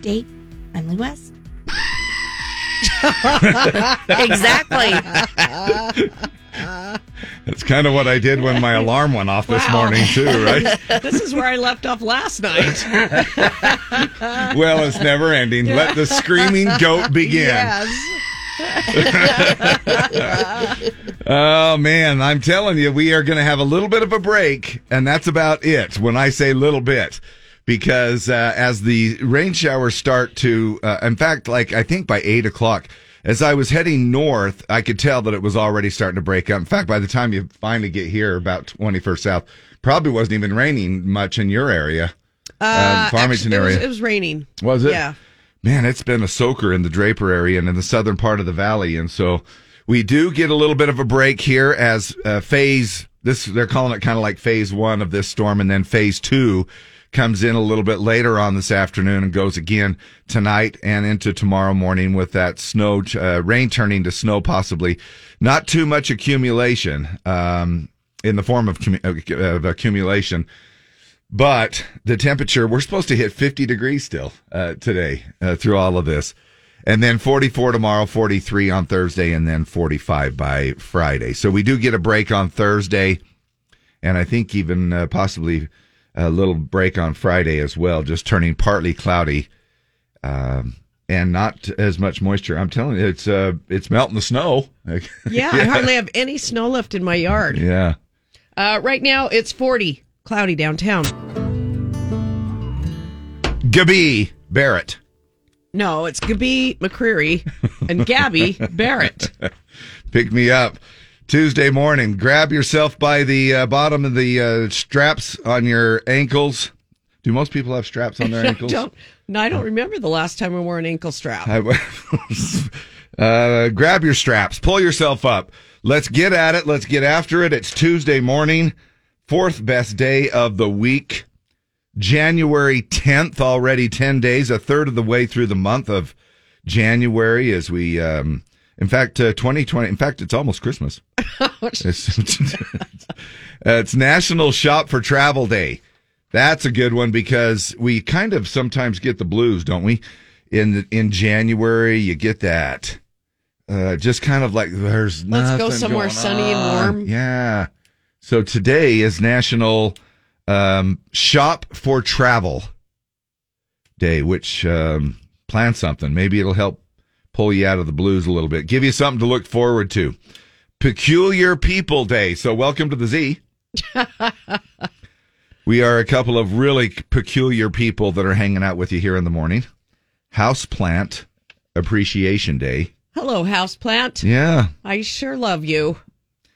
date, Emily West. Exactly. That's kind of what I did when my alarm went off this morning, too, right? This is where I left off last night. Well, it's never ending. Let the screaming goat begin. Yes. Oh, man, I'm telling you, we are going to have a little bit of a break, and that's about it when I say little bit. Because as the rain showers start to, in fact, like I think by 8 o'clock, as I was heading north, I could tell that it was already starting to break up. In fact, by the time you finally get here, about 21st South, probably wasn't even raining much in your area, Farmington area. It was raining. Was it? Yeah. Man, it's been a soaker in the Draper area and in the southern part of the valley. And so we do get a little bit of a break here as they're calling it kind of like phase one of this storm, and then phase two comes in a little bit later on this afternoon and goes again tonight and into tomorrow morning with that snow, rain turning to snow possibly. Not too much accumulation in the form of accumulation, but the temperature, we're supposed to hit 50 degrees still today through all of this. And then 44 tomorrow, 43 on Thursday, and then 45 by Friday. So we do get a break on Thursday, and I think even possibly a little break on Friday as well, just turning partly cloudy and not as much moisture. I'm telling you, it's melting the snow. Yeah, I hardly have any snow left in my yard. Yeah. Right now, it's 40, cloudy downtown. Gabby Barrett. No, it's Gabby McCreary and Gabby Barrett. Pick me up. Tuesday morning, grab yourself by the bottom of the straps on your ankles. Do most people have straps on their ankles? I don't remember the last time I wore an ankle strap. Grab your straps. Pull yourself up. Let's get at it. Let's get after it. It's Tuesday morning, fourth best day of the week, January 10th, already 10 days, a third of the way through the month of January as we... in fact, 2020, in fact, it's almost Christmas. It's National Shop for Travel Day. That's a good one because we kind of sometimes get the blues, don't we? In January, you get that. Just kind of like there's nothing. Let's go somewhere sunny and warm. Yeah. So today is National Shop for Travel Day, which plan something. Maybe it'll help pull you out of the blues a little bit. Give you something to look forward to. Peculiar People Day. So welcome to the Z. We are a couple of really peculiar people that are hanging out with you here in the morning. Houseplant Appreciation Day. Hello, houseplant. Yeah. I sure love you.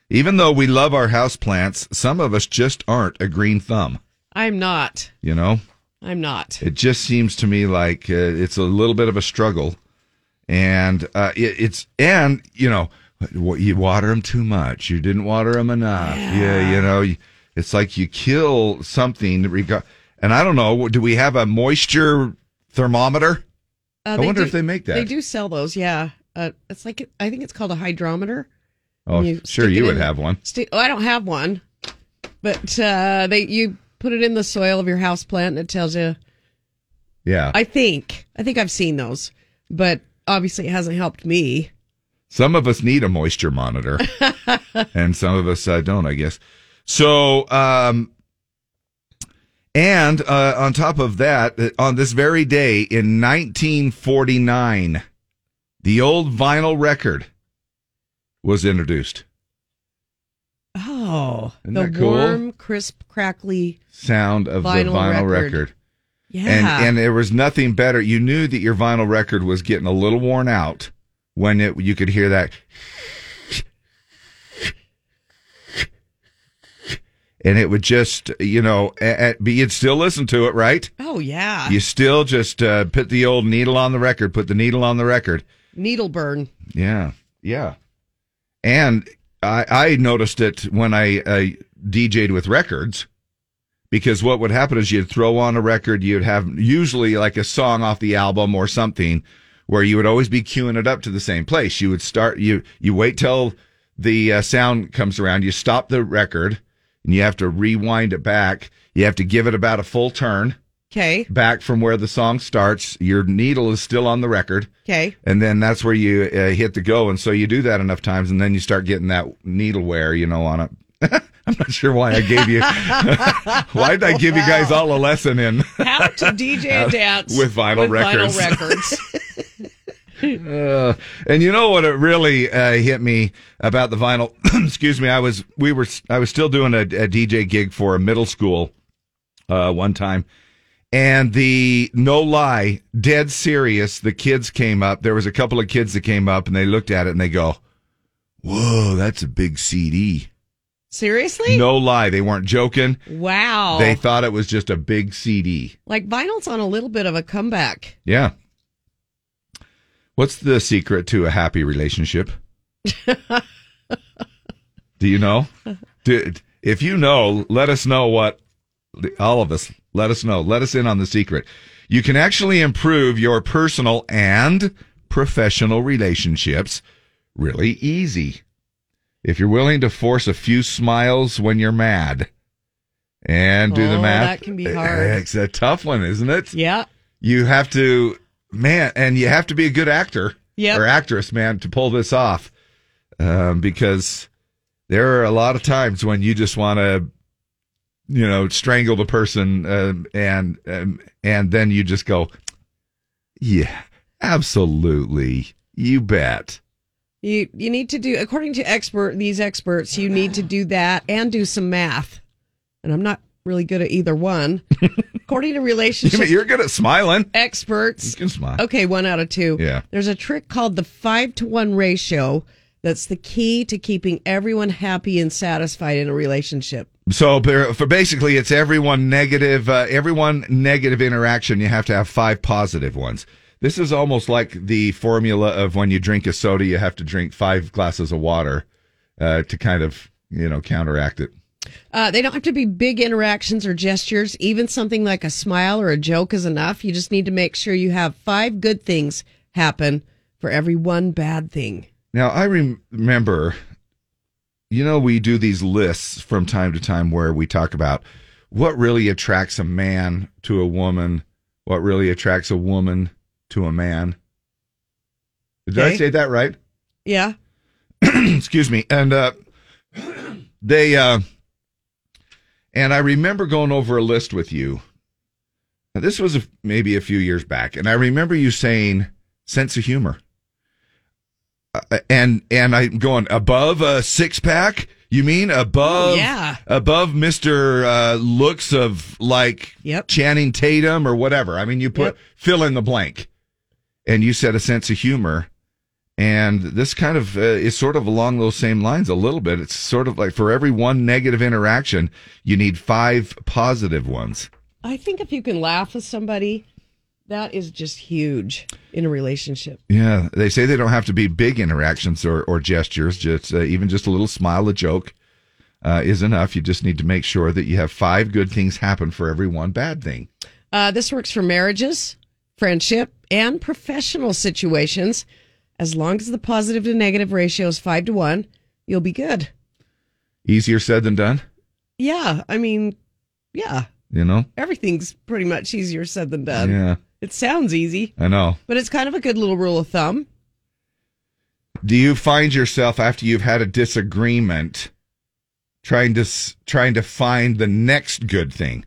Even though we love our houseplants, some of us just aren't a green thumb. I'm not. You know? I'm not. It just seems to me like it's a little bit of a struggle. And you water them too much. You didn't water them enough. Yeah, it's like you kill something. And I don't know. Do we have a moisture thermometer? I wonder if they make that. They do sell those. Yeah, it's like I think it's called a hydrometer. Oh, sure, you would have one. I don't have one, but you put it in the soil of your house plant and it tells you. Yeah, I think I've seen those. But obviously it hasn't helped me. Some of us need a moisture monitor, and some of us don't, I guess. So, on top of that, on this very day in 1949, the old vinyl record was introduced. Oh, isn't that cool? Warm, crisp, crackly sound of the vinyl record. Yeah. And there was nothing better. You knew that your vinyl record was getting a little worn out when you could hear that. And it would just, but you'd still listen to it, right? Oh, yeah. You still just put the old needle on the record, put the needle on the record. Needle burn. Yeah, yeah. And I noticed it when I DJ'd with records. Because what would happen is you'd throw on a record, you'd have usually like a song off the album or something where you would always be queuing it up to the same place. You would start, you wait till the sound comes around, you stop the record, and you have to rewind it back. You have to give it about a full turn. Okay. Back from where the song starts. Your needle is still on the record. Okay. And then that's where you hit the go. And so you do that enough times, and then you start getting that needle wear, you know, on it. I'm not sure why I gave you. Why did I give you guys all a lesson in how to DJ dance with vinyl records? And you know what? It really hit me about the vinyl. Excuse me. I was still doing a DJ gig for a middle school one time, and the no lie, dead serious. The kids came up. There was a couple of kids that came up, and they looked at it and they go, "Whoa, that's a big CD." Seriously? No lie. They weren't joking. Wow. They thought it was just a big CD. Like, vinyl's on a little bit of a comeback. Yeah. What's the secret to a happy relationship? Do you know? If you know, let us know what... All of us, let us know. Let us in on the secret. You can actually improve your personal and professional relationships really easy if you're willing to force a few smiles when you're mad and do the math. That can be hard. It's a tough one, isn't it? Yeah. You have to, man, and you have to be a good actor or actress, man, to pull this off. Because there are a lot of times when you just want to, you know, strangle the person and then you just go, yeah, absolutely. You bet. You need to do, according to these experts, you need to do that and do some math. And I'm not really good at either one. According to relationship... You're good at smiling. Experts. You can smile. Okay, 1 out of 2. Yeah. There's a trick called the 5-to-1 ratio that's the key to keeping everyone happy and satisfied in a relationship. So for basically, it's everyone negative interaction. You have to have 5 positive ones. This is almost like the formula of when you drink a soda, you have to drink 5 glasses of water to kind of, you know, counteract it. They don't have to be big interactions or gestures. Even something like a smile or a joke is enough. You just need to make sure you have 5 good things happen for every 1 bad thing. Now, I remember, you know, we do these lists from time to time where we talk about what really attracts a man to a woman, what really attracts a woman to a man. Did I say that right? Yeah. Excuse me. And they and I remember going over a list with you. Now, this was maybe a few years back, and I remember you saying sense of humor. And I'm going above a 6-pack. You mean above? Oh, yeah. Above Mr. Looks of like Channing Tatum or whatever. I mean, you put fill in the blank. And you said a sense of humor, and this kind of is sort of along those same lines a little bit. It's sort of like for every 1 negative interaction, you need 5 positive ones. I think if you can laugh with somebody, that is just huge in a relationship. Yeah, they say they don't have to be big interactions or gestures. Just even just a little smile, a joke is enough. You just need to make sure that you have 5 good things happen for every 1 bad thing. This works for marriages, friendship, and professional situations. As long as the positive to negative ratio is 5-to-1, you'll be good. Easier said than done? Yeah. I mean, yeah. You know? Everything's pretty much easier said than done. Yeah. It sounds easy. I know. But it's kind of a good little rule of thumb. Do you find yourself, after you've had a disagreement, trying to find the next good thing?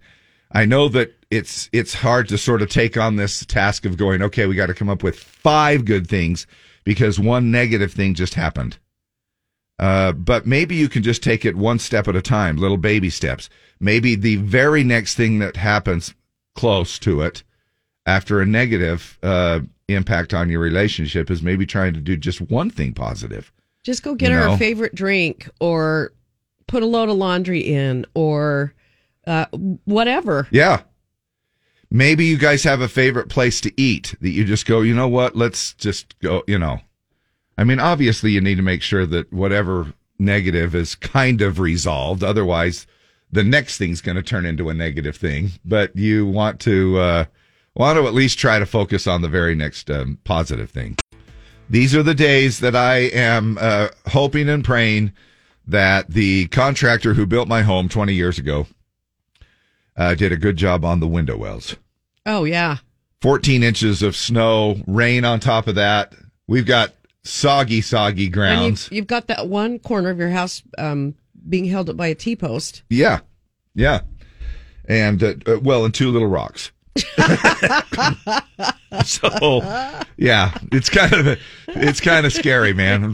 I know that it's hard to sort of take on this task of going, okay, we got to come up with 5 good things because 1 negative thing just happened. But maybe you can just take it 1 step at a time, little baby steps. Maybe the very next thing that happens close to it after a negative impact on your relationship is maybe trying to do just 1 thing positive. Just go get her a favorite drink or put a load of laundry in or... whatever. Yeah. Maybe you guys have a favorite place to eat that you just go, you know what, let's just go, you know. I mean, obviously you need to make sure that whatever negative is kind of resolved. Otherwise, the next thing's going to turn into a negative thing. But you want to at least try to focus on the very next positive thing. These are the days that I am hoping and praying that the contractor who built my home 20 years ago did a good job on the window wells. Oh, yeah. 14 inches of snow, rain on top of that. We've got soggy grounds. You've got that one corner of your house being held up by a T-post. Yeah. Yeah. And, and two little rocks. So, yeah, it's kind of scary, man.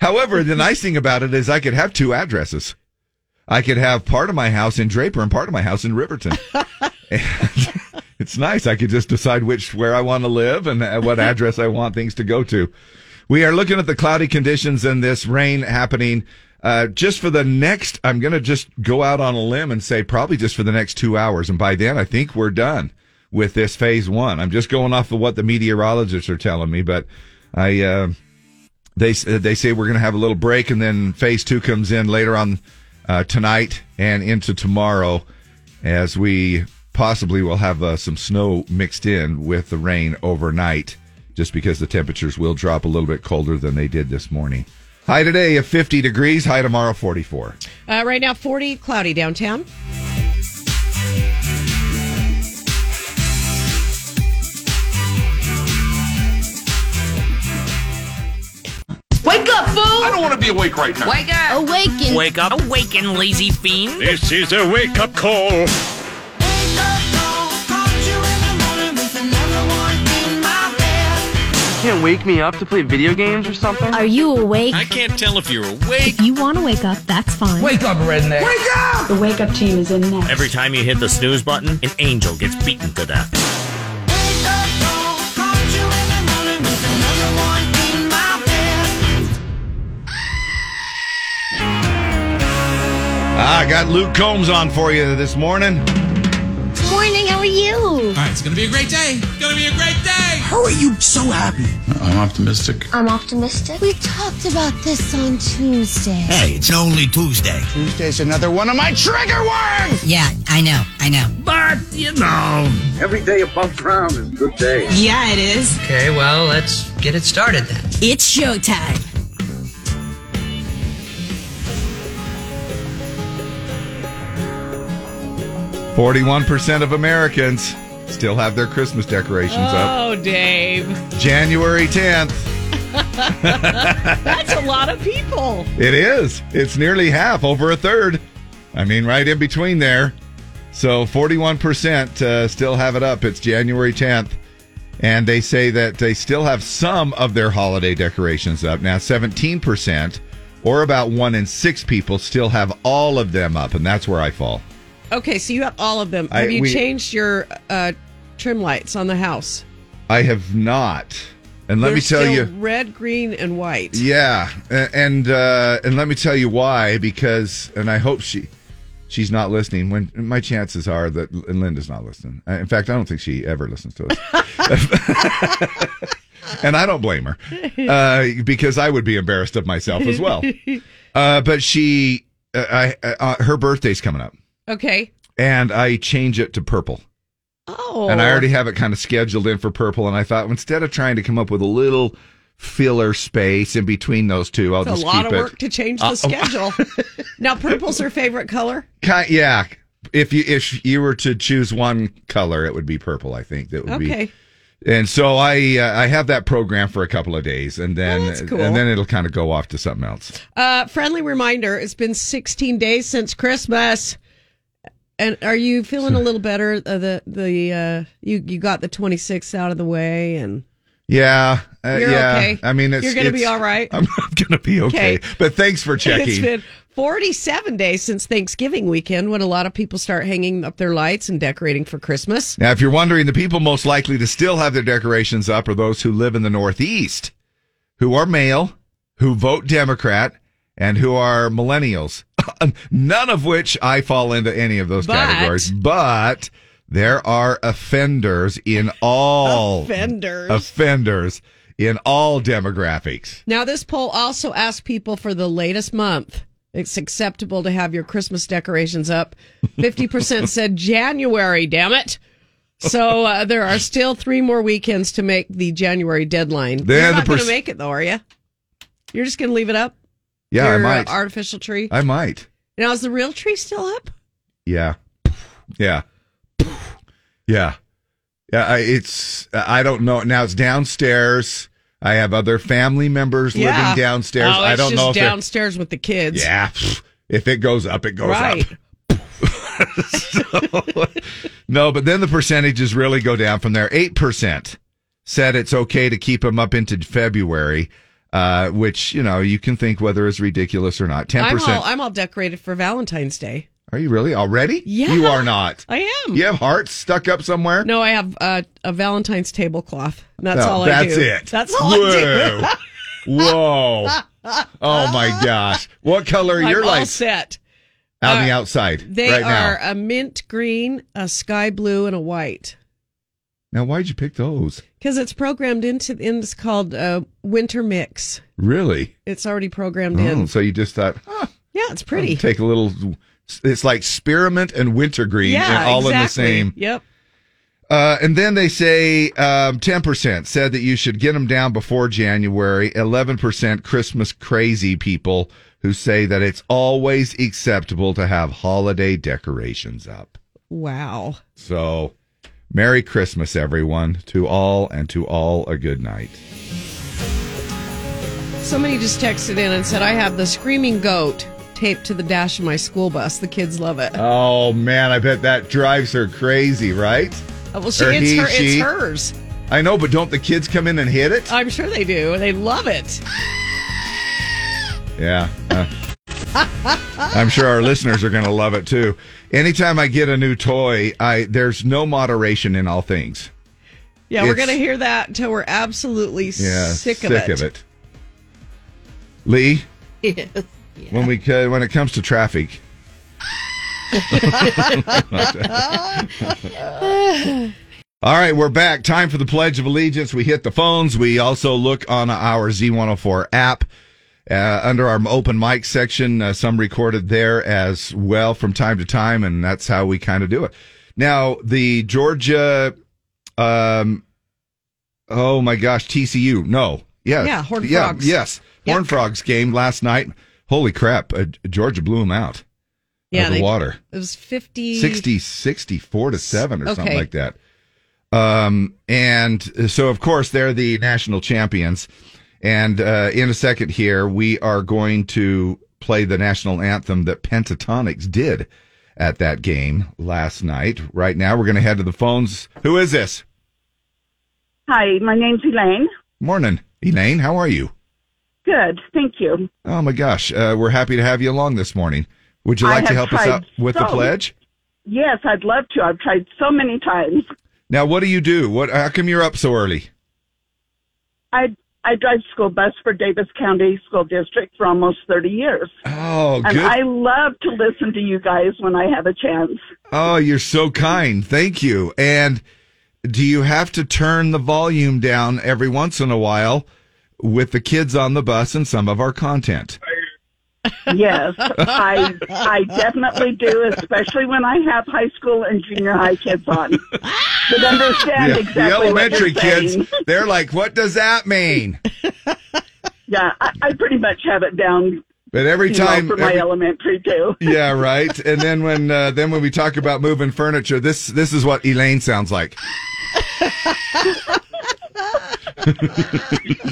However, the nice thing about it is I could have two addresses. I could have part of my house in Draper and part of my house in Riverton. And it's nice. I could just decide where I want to live and what address I want things to go to. We are looking at the cloudy conditions and this rain happening just for the next, I'm going to just go out on a limb and say probably just for the next 2 hours. And by then, I think we're done with this phase one. I'm just going off of what the meteorologists are telling me, but they say we're going to have a little break, and then phase two comes in later on tonight and into tomorrow, as we possibly will have some snow mixed in with the rain overnight, just because the temperatures will drop a little bit colder than they did this morning. High today of 50 degrees, high tomorrow 44. Right now 40, cloudy downtown. Wake up, fool! I don't want to be awake right now. Wake up! Awaken! Wake up! Awaken, lazy fiend! This is a wake-up call. Wake up call. Caught you in the morning with another one in my bed. You can't wake me up to play video games or something? Are you awake? I can't tell if you're awake. If you want to wake up, that's fine. Wake up, redneck! Wake up! The wake-up team is in next. Every time you hit the snooze button, an angel gets beaten to death. Wake up call. Caught you in the morning with another one in my bed. I got Luke Combs on for you this morning. Good morning, how are you? All right, it's going to be a great day. How are you so happy? I'm optimistic. We talked about this on Tuesday. Hey, it's only Tuesday. Tuesday's another one of my trigger words! Yeah, I know. But, you know, every day above ground is a good day. Yeah, it is. Okay, well, let's get it started then. It's showtime.41 % of Americans still have their Christmas decorations up. Oh, Dave. January 10th. That's a lot of people. It is. It's nearly half, over a third. I mean, right in between there. So 41% still have it up. It's January 10th. And they say that they still have some of their holiday decorations up. Now, 17%, or about 1 in 6 people, still have all of them up. And that's where I fall. Okay, so you have all of them. Have you changed your trim lights on the house? I have not. And let me tell you, red, green, and white. Yeah, and let me tell you why. Because, and I hope she's not listening. When my chances are that Linda's not listening. In fact, I don't think she ever listens to us. And I don't blame her because I would be embarrassed of myself as well. But she, her birthday's coming up. Okay. And I change it to purple. Oh. And I already have it kind of scheduled in for purple. And I thought, instead of trying to come up with a little filler space in between those two, I'll just keep it. It's a lot of work to change the schedule. Now, purple's her favorite color? Yeah. If you were to choose one color, it would be purple, I think. That would be. Okay. And so I have that program for a couple of days, and then that's cool. And then it'll kind of go off to something else. Friendly reminder, it's been 16 days since Christmas. And are you feeling a little better? You got the 26th out of the way, and you're okay. I mean, you're going to be all right. I'm going to be okay. But thanks for checking. It's been 47 days since Thanksgiving weekend, when a lot of people start hanging up their lights and decorating for Christmas. Now, if you're wondering, the people most likely to still have their decorations up are those who live in the Northeast, who are male, who vote Democrat, and who are millennials. None of which I fall into any of those categories. But there are offenders in all offenders in all demographics. Now, this poll also asked people for the latest month. It's acceptable to have your Christmas decorations up. 50% said January, damn it. So there are still 3 more weekends to make the January deadline. You're not going to make it, though, are you? You're just going to leave it up? Yeah, I might. Artificial tree. I might. Now, is the real tree still up? Yeah. It's I don't know. Now it's downstairs. I have other family members living downstairs. Oh, I don't know if downstairs with the kids. Yeah, if it goes up, it goes up. So, no, but then the percentages really go down from there. 8% said it's okay to keep them up into February, which, you know, you can think whether it's ridiculous or not. 10%. I'm all decorated for Valentine's Day. Are you really? Already? Yeah. You are not. I am. You have hearts stuck up somewhere? No, I have a Valentine's tablecloth. That's all I do. That's it. That's all I do. Whoa. Oh, my gosh. What color are your lights? I'm all set. On the outside They are now a mint green, a sky blue, and a white. Now, why'd you pick those? Because it's programmed into, it's called Winter Mix. Really? It's already programmed in. So you just thought, yeah, it's pretty. Take a little... It's like spearmint and wintergreen, and all in the same. Yep. And then they say 10% said that you should get them down before January. 11% Christmas crazy people who say that it's always acceptable to have holiday decorations up. Wow. So, Merry Christmas, everyone, to all, and to all a good night. Somebody just texted in and said, I have the screaming goat taped to the dash of my school bus. The kids love it. Oh, man, I bet that drives her crazy, right? Well, it's hers. I know, but don't the kids come in and hit it? I'm sure they do. They love it. Yeah. I'm sure our listeners are going to love it, too. Anytime I get a new toy, there's no moderation in all things. Yeah, we're going to hear that until we're absolutely sick of it. Lee? Yes. Yeah. When it comes to traffic, all right, we're back. Time for the Pledge of Allegiance. We hit the phones. We also look on our Z104 app under our open mic section. Some recorded there as well from time to time, and that's how we kind of do it. Now, the Georgia, TCU. Horned Frogs. Yes, Horned Frogs game last night. Holy crap, Georgia blew them out of the water. It was 64-7 or something like that. And so, of course, they're the national champions. And in a second here, we are going to play the national anthem that Pentatonix did at that game last night. Right now, we're going to head to the phones. Who is this? Hi, my name's Elaine. Morning, Elaine. How are you? Good, thank you. Oh, my gosh. We're happy to have you along this morning. Would you like to help us out with the pledge? Yes, I'd love to. I've tried so many times. Now, what do you do? How come you're up so early? I drive school bus for Davis County School District for almost 30 years. Oh, good. And I love to listen to you guys when I have a chance. Oh, you're so kind. Thank you. And do you have to turn the volume down every once in a while with the kids on the bus and some of our content? Yes, I definitely do, especially when I have high school and junior high kids on. But understand exactly the elementary what you're saying. Kids, they're like, what does that mean? Yeah, I pretty much have it down. But every time for my elementary too. Yeah, right. And then when we talk about moving furniture, this is what Elaine sounds like.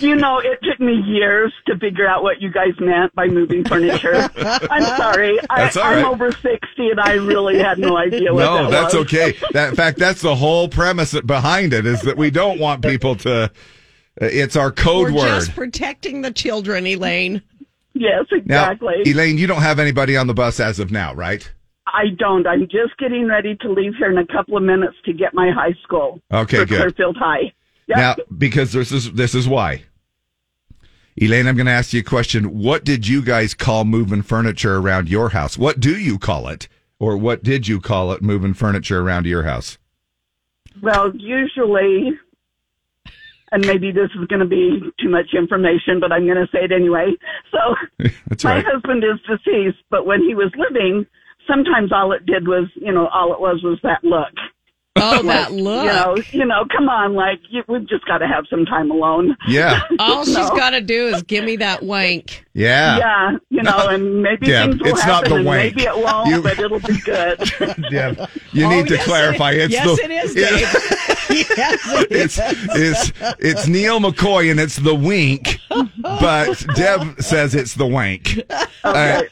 You know, it took me years to figure out what you guys meant by moving furniture. I'm sorry. I'm over 60, and I really had no idea what that was. No, that's okay. In fact, that's the whole premise behind it, is that we don't want people to... It's our code word. We're just protecting the children, Elaine. Yes, exactly. Now, Elaine, you don't have anybody on the bus as of now, right? I don't. I'm just getting ready to leave here in a couple of minutes to get my high school. Okay, good. Clearfield High. Yep. Now, because this is why. Elaine, I'm going to ask you a question. What did you guys call moving furniture around your house? What do you call it? Or what did you call it, moving furniture around your house? Well, usually, and maybe this is going to be too much information, but I'm going to say it anyway. So, my husband is deceased, but when he was living, sometimes all it did was, you know, all it was that look. Oh, that look. You know, come on, like, we've just got to have some time alone. Yeah. All she's got to do is give me that wank. Yeah. Yeah, you know, and maybe things will happen, and wank. Maybe it won't, but it'll be good. Deb, you need to clarify. It's Neil McCoy, and it's the wink, but Deb says it's the wank. Okay.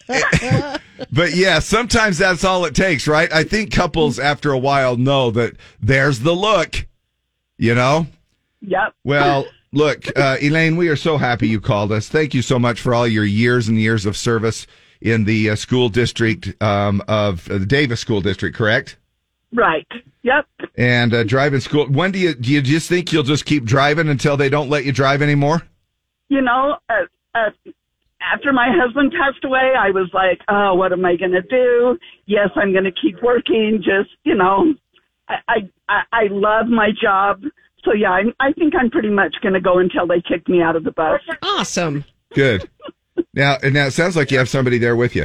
But yeah, sometimes that's all it takes, right? I think couples after a while know that there's the look, you know? Yep. Well, look, Elaine, we are so happy you called us. Thank you so much for all your years and years of service in the school district of the Davis School District, correct? Right. Yep. And driving school. When do you just think you'll just keep driving until they don't let you drive anymore? You know, after my husband passed away, I was like, oh, what am I going to do? Yes, I'm going to keep working. Just, you know, I love my job. So, yeah, I think I'm pretty much going to go until they kick me out of the bus. Awesome. Good. Now it sounds like you have somebody there with you.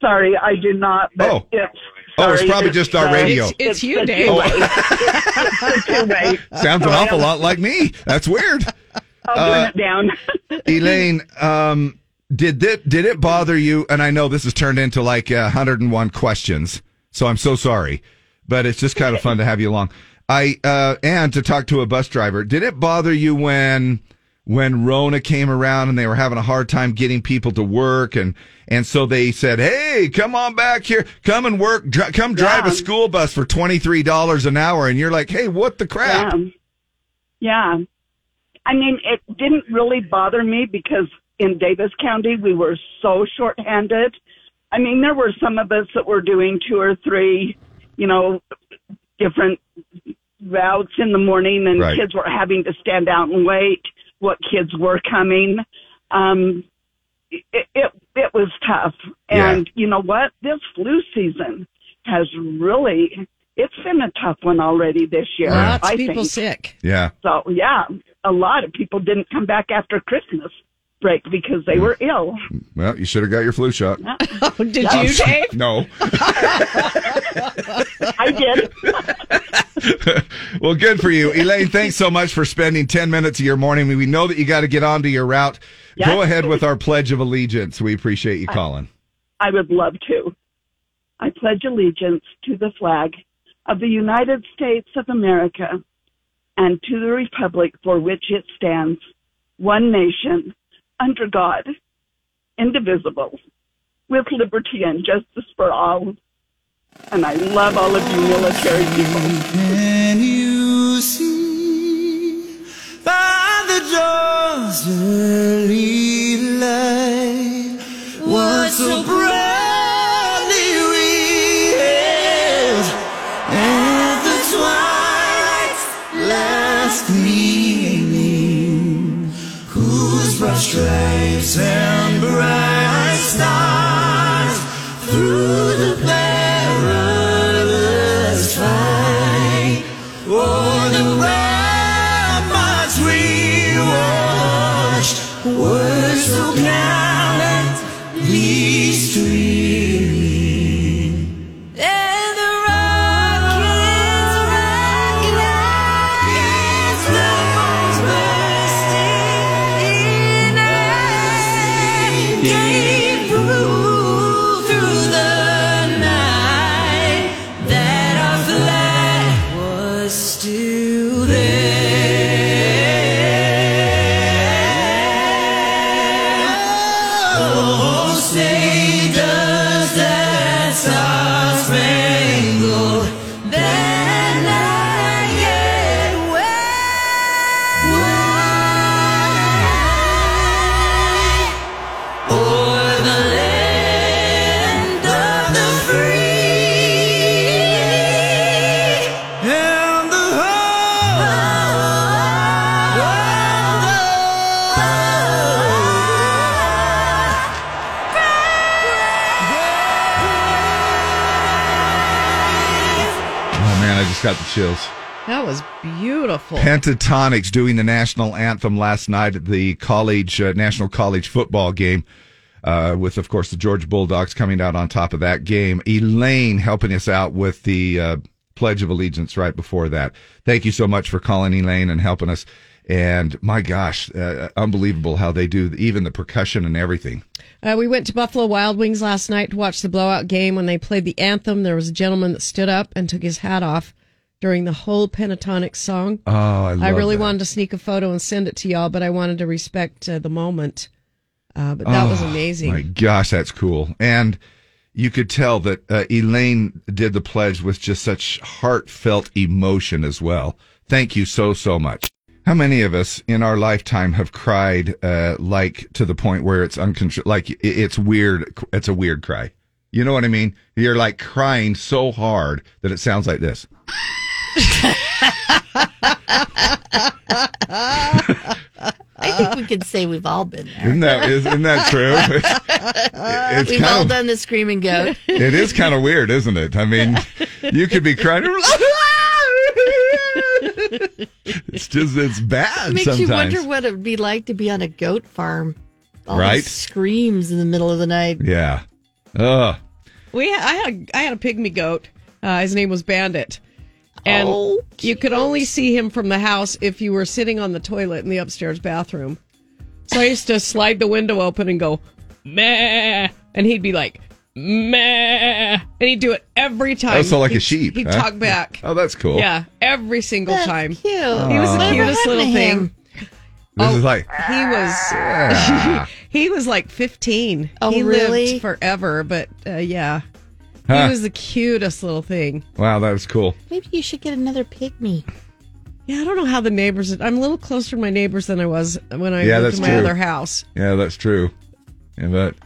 Sorry, I do not. But it's probably just our radio. It's you, Dave. Sounds an awful lot like me. That's weird. I'll turn it down. Elaine, did it bother you? And I know this has turned into like 101 questions, so I'm so sorry, but it's just kind of fun to have you along. And to talk to a bus driver. Did it bother you when Rona came around and they were having a hard time getting people to work, and so they said, "Hey, come on back here, come and work, come drive a school bus for $23 an hour," and you're like, "Hey, what the crap?" Yeah. I mean, it didn't really bother me because in Davis County, we were so shorthanded. I mean, there were some of us that were doing 2 or 3, you know, different routes in the morning, and kids were having to stand out and wait. What kids were coming. It was tough. And you know what? This flu season has really... It's been a tough one already this year. Lots of people sick. Yeah. So, yeah, a lot of people didn't come back after Christmas break because they were ill. Well, you should have got your flu shot. Yeah. Oh, did you, Dave? No. I did. Well, good for you. Elaine, thanks so much for spending 10 minutes of your morning. We know that you got to get onto your route. Yes. Go ahead with our Pledge of Allegiance. We appreciate you calling. I would love to. I pledge allegiance to the flag of the United States of America, and to the republic for which it stands, one nation, under God, indivisible, with liberty and justice for all. And I love all of you military people. Can you see by the Georgia light what's so bright? Stripes and bright stars through the perilous fight. Oh, the ramparts we watched were so gallantly streaming, and the rockets, flames bursting. Gave proof through the night that our flag was still there. Oh, say does that star-spangled that night get white? O'er the land of the free and the Oh man, I just got the chills. That was beautiful. Pentatonics doing the national anthem last night at the national college football game. With, of course, the Georgia Bulldogs coming out on top of that game. Elaine helping us out with the Pledge of Allegiance right before that. Thank you so much for calling, Elaine, and helping us. And my gosh, unbelievable how they do even the percussion and everything. We went to Buffalo Wild Wings last night to watch the blowout game. When they played the anthem, there was a gentleman that stood up and took his hat off during the whole pentatonic song. Oh, I love that. Wanted to sneak a photo and send it to y'all, but I wanted to respect the moment. But that was amazing. My gosh, that's cool. And you could tell that Elaine did the pledge with just such heartfelt emotion as well. Thank you so, so much. How many of us in our lifetime have cried, like to the point where it's uncontrollable, like it's weird. It's a weird cry. You know what I mean? You're like crying so hard that it sounds like this. I think we could say we've all been there. Isn't that true? It's we've all done the screaming goat. It is kind of weird, isn't it? I mean, you could be crying. It's bad. It makes sometimes. You wonder what it would be like to be on a goat farm. All right? Screams in the middle of the night. Yeah. I had a pygmy goat. His name was Bandit. And you could only see him from the house if you were sitting on the toilet in the upstairs bathroom. So I used to slide the window open and go, meh. And he'd be like, meh. And he'd do it every time. Oh, so like a sheep. He'd talk back. Oh, that's cool. Yeah, every single time. Cute. He was the cutest little thing. He was like 15. Oh, he really? Lived forever, but yeah. Huh. He was the cutest little thing. Wow, that was cool. Maybe you should get another pygmy. Yeah, I don't know how the neighbors... I'm a little closer to my neighbors than I was when I moved to my other house. Yeah, that's true. Yeah, but,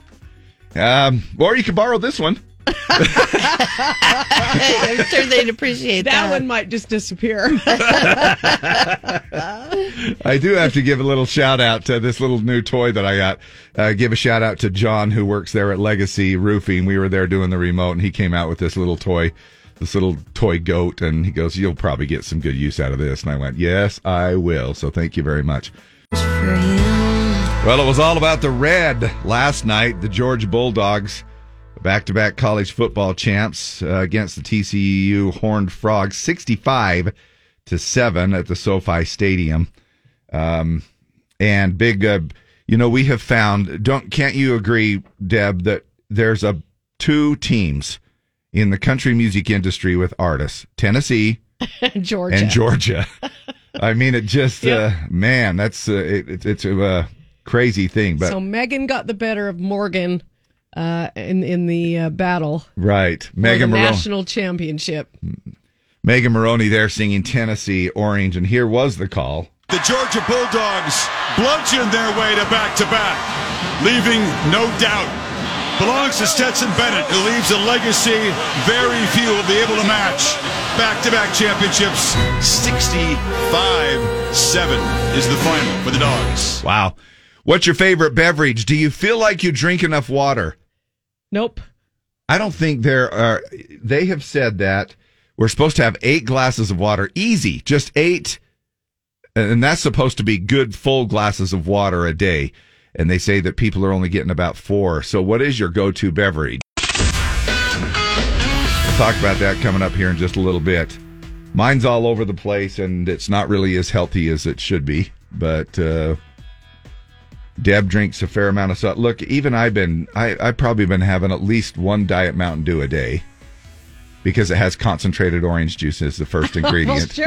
or you could borrow this one. I'm sure they'd appreciate that. That one might just disappear. I do have to give a little shout out to this little new toy that I got. Give a shout out to John, who works there at Legacy Roofing. We were there doing the remote, and he came out with this little toy goat, and he goes, "You'll probably get some good use out of this." And I went, "Yes, I will." So thank you very much. Well, it was all about the red last night. The Georgia Bulldogs, back-to-back college football champs, against the TCU Horned Frogs, 65-7 at the SoFi Stadium. And big, we have found. Can't you agree, Deb, that there's two teams in the country music industry with artists: Tennessee, Georgia, and Georgia. I mean, it just man, that's it's a crazy thing. But so Megan got the better of Morgan. In the battle. Right. Megan Moroney. National championship. Megan Moroney there singing Tennessee Orange. And here was the call. The Georgia Bulldogs bludgeoned their way to back-to-back, leaving no doubt. Belongs to Stetson Bennett, who leaves a legacy very few will be able to match. Back-to-back championships. 65-7 is the final for the Dogs. Wow. What's your favorite beverage? Do you feel like you drink enough water? Nope. I don't think there are. They have said that we're supposed to have 8 glasses of water. Easy, just 8. And that's supposed to be good full glasses of water a day. And they say that people are only getting about 4. So what is your go-to beverage? We'll talk about that coming up here in just a little bit. Mine's all over the place, and it's not really as healthy as it should be. But Deb drinks a fair amount of stuff. Look, even I've probably been having at least one Diet Mountain Dew a day because it has concentrated orange juice as the first ingredient. Well, sure,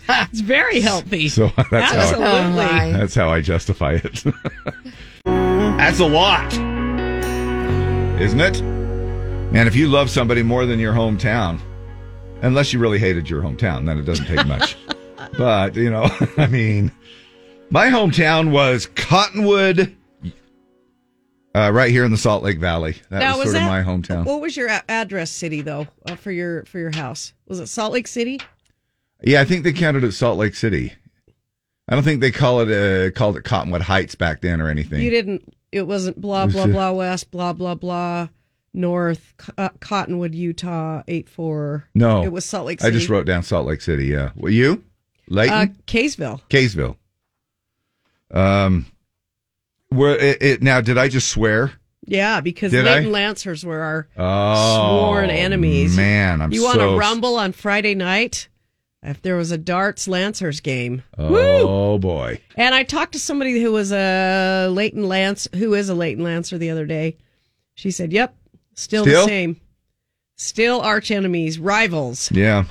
it's very healthy. So that's how I justify it. That's a lot, isn't it? And if you love somebody more than your hometown, unless you really hated your hometown, then it doesn't take much. But, I mean... My hometown was Cottonwood, right here in the Salt Lake Valley. That was my hometown. What was your address city, though, for your house? Was it Salt Lake City? Yeah, I think they counted it Salt Lake City. I don't think they called it Cottonwood Heights back then or anything. You didn't. It wasn't blah, blah, blah, west, blah, blah, blah, north, Cottonwood, Utah, 8-4. No. It was Salt Lake City. I just wrote down Salt Lake City, yeah. Were you? Layton? Kaysville. Now, did I just swear? Yeah, because Layton Lancers were our sworn enemies. Man, I'm so... You want a rumble on Friday night? If there was a darts Lancers game. Oh, woo! Boy. And I talked to somebody who was a Layton Lance, who is a Layton Lancer the other day. She said, yep, still the same. Still arch enemies, rivals. Yeah.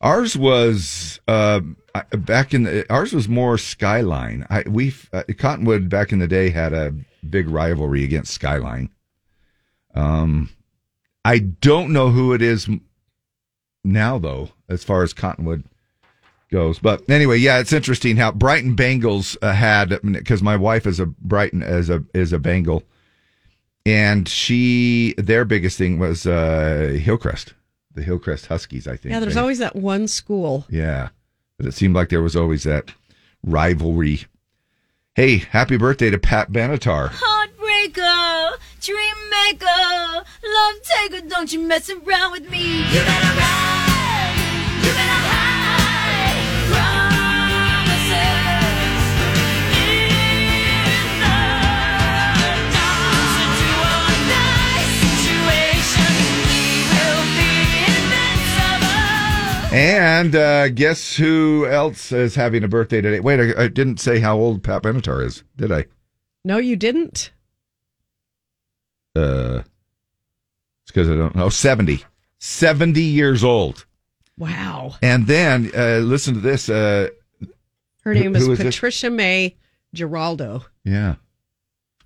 Ours was more Skyline. Cottonwood back in the day had a big rivalry against Skyline. I don't know who it is now, though, as far as Cottonwood goes. But anyway, yeah, it's interesting how Brighton Bengals had, because my wife is a Brighton is a Bengal, and their biggest thing was Hillcrest, the Hillcrest Huskies, I think. Yeah, there's always that one school. Yeah, but it seemed like there was always that rivalry. Hey, happy birthday to Pat Benatar. Heartbreaker, dreammaker, love taker, don't you mess around with me. You better ride. And guess who else is having a birthday today? Wait, I didn't say how old Pat Benatar is, did I? No, you didn't. It's because I don't know. 70 years old. Wow. And then, listen to this. Her name is Patricia May Giraldo. Yeah.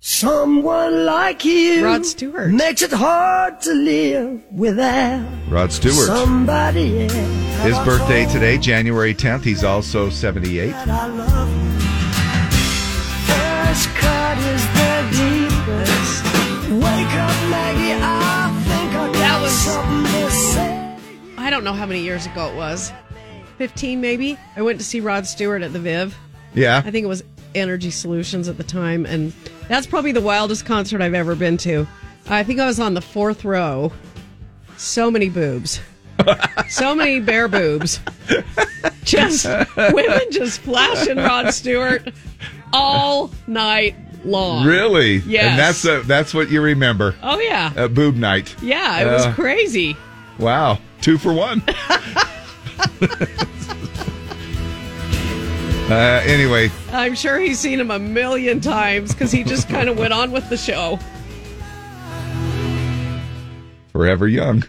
Someone like you, Rod Stewart, makes it hard to live without Rod Stewart. Somebody else. His birthday today, January 10th. He's also 78. First cut is the deepest. Wake up, Maggie. I think I got something to say. I don't know how many years ago it was. 15, maybe. I went to see Rod Stewart at the Viv. Yeah. I think it was Energy Solutions at the time, and that's probably the wildest concert I've ever been to. I think I was on the fourth row. So many boobs. So many bare boobs. Just women just flashing Rod Stewart all night long. Really? Yes. And that's what you remember. Oh, yeah. Boob night. Yeah, it was crazy. Wow. 2 for 1. Anyway. I'm sure he's seen him a million times because he just kind of went on with the show. Forever young.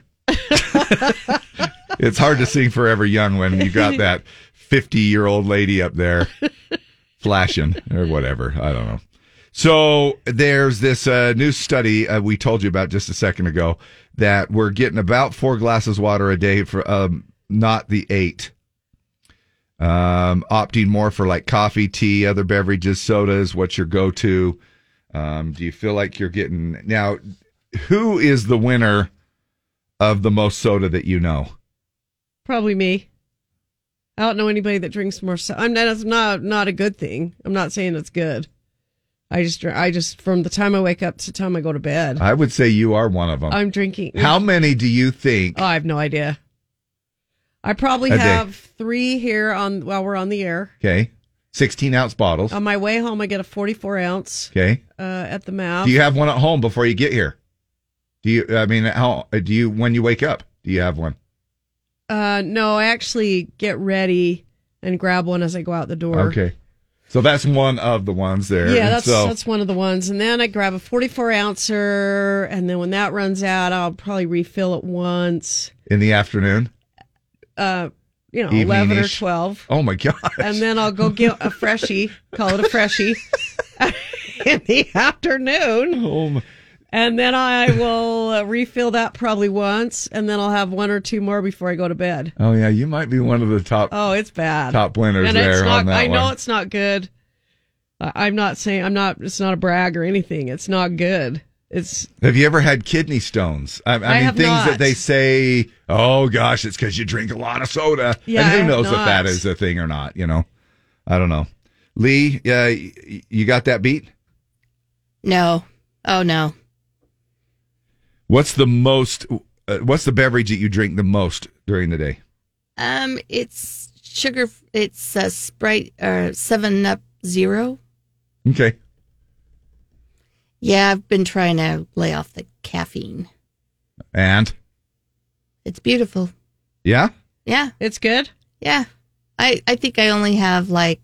It's hard to sing Forever Young when you got that 50-year-old lady up there flashing or whatever. I don't know. So there's this new study we told you about just a second ago that we're getting about 4 glasses of water a day for not the 8. Opting more for like coffee, tea, other beverages, sodas. What's your go-to? Do you feel like you're getting... Now, who is the winner of the most soda that you know? Probably me. I don't know anybody that drinks more soda. I mean, that's not a good thing. I'm not saying it's good. I just from the time I wake up to the time I go to bed. I would say you are one of them. I'm drinking. How many do you think? Oh, I have no idea. I probably have 3 here while we're on the air. Okay. 16-ounce bottles. On my way home, I get a 44-ounce. Okay. At the mouth. Do you have one at home before you get here? When you wake up, do you have one? No, I actually get ready and grab one as I go out the door. Okay. So that's one of the ones there. Yeah, that's one of the ones. And then I grab a 44-ouncer, and then when that runs out, I'll probably refill it once. In the afternoon? 11 or 12. Oh my gosh. And then I'll go get a freshie, call it a freshie, in the afternoon. And then I will refill that probably once, and then I'll have 1 or 2 more before I go to bed. Oh yeah, you might be one of the top. Oh, it's bad. Top winners and there. I know it's not good. I'm not saying it's not a brag or anything. It's not good. Have you ever had kidney stones? I mean, things that they say, oh gosh, it's because you drink a lot of soda. Yeah, and who knows if that is a thing or not, you know? I don't know. Lee, you got that beat? No. Oh, no. What's the beverage that you drink the most during the day? It's Sprite 7 Up Zero. Okay. Yeah, I've been trying to lay off the caffeine. And? It's beautiful. Yeah? Yeah. It's good? Yeah. I think I only have like